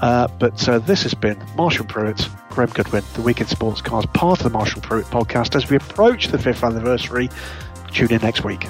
Uh, but uh, this has been Marshall Pruett, Graham Goodwin, the Week in Sports Cars, part of the Marshall Pruett podcast. As we approach the fifth anniversary, tune in next week.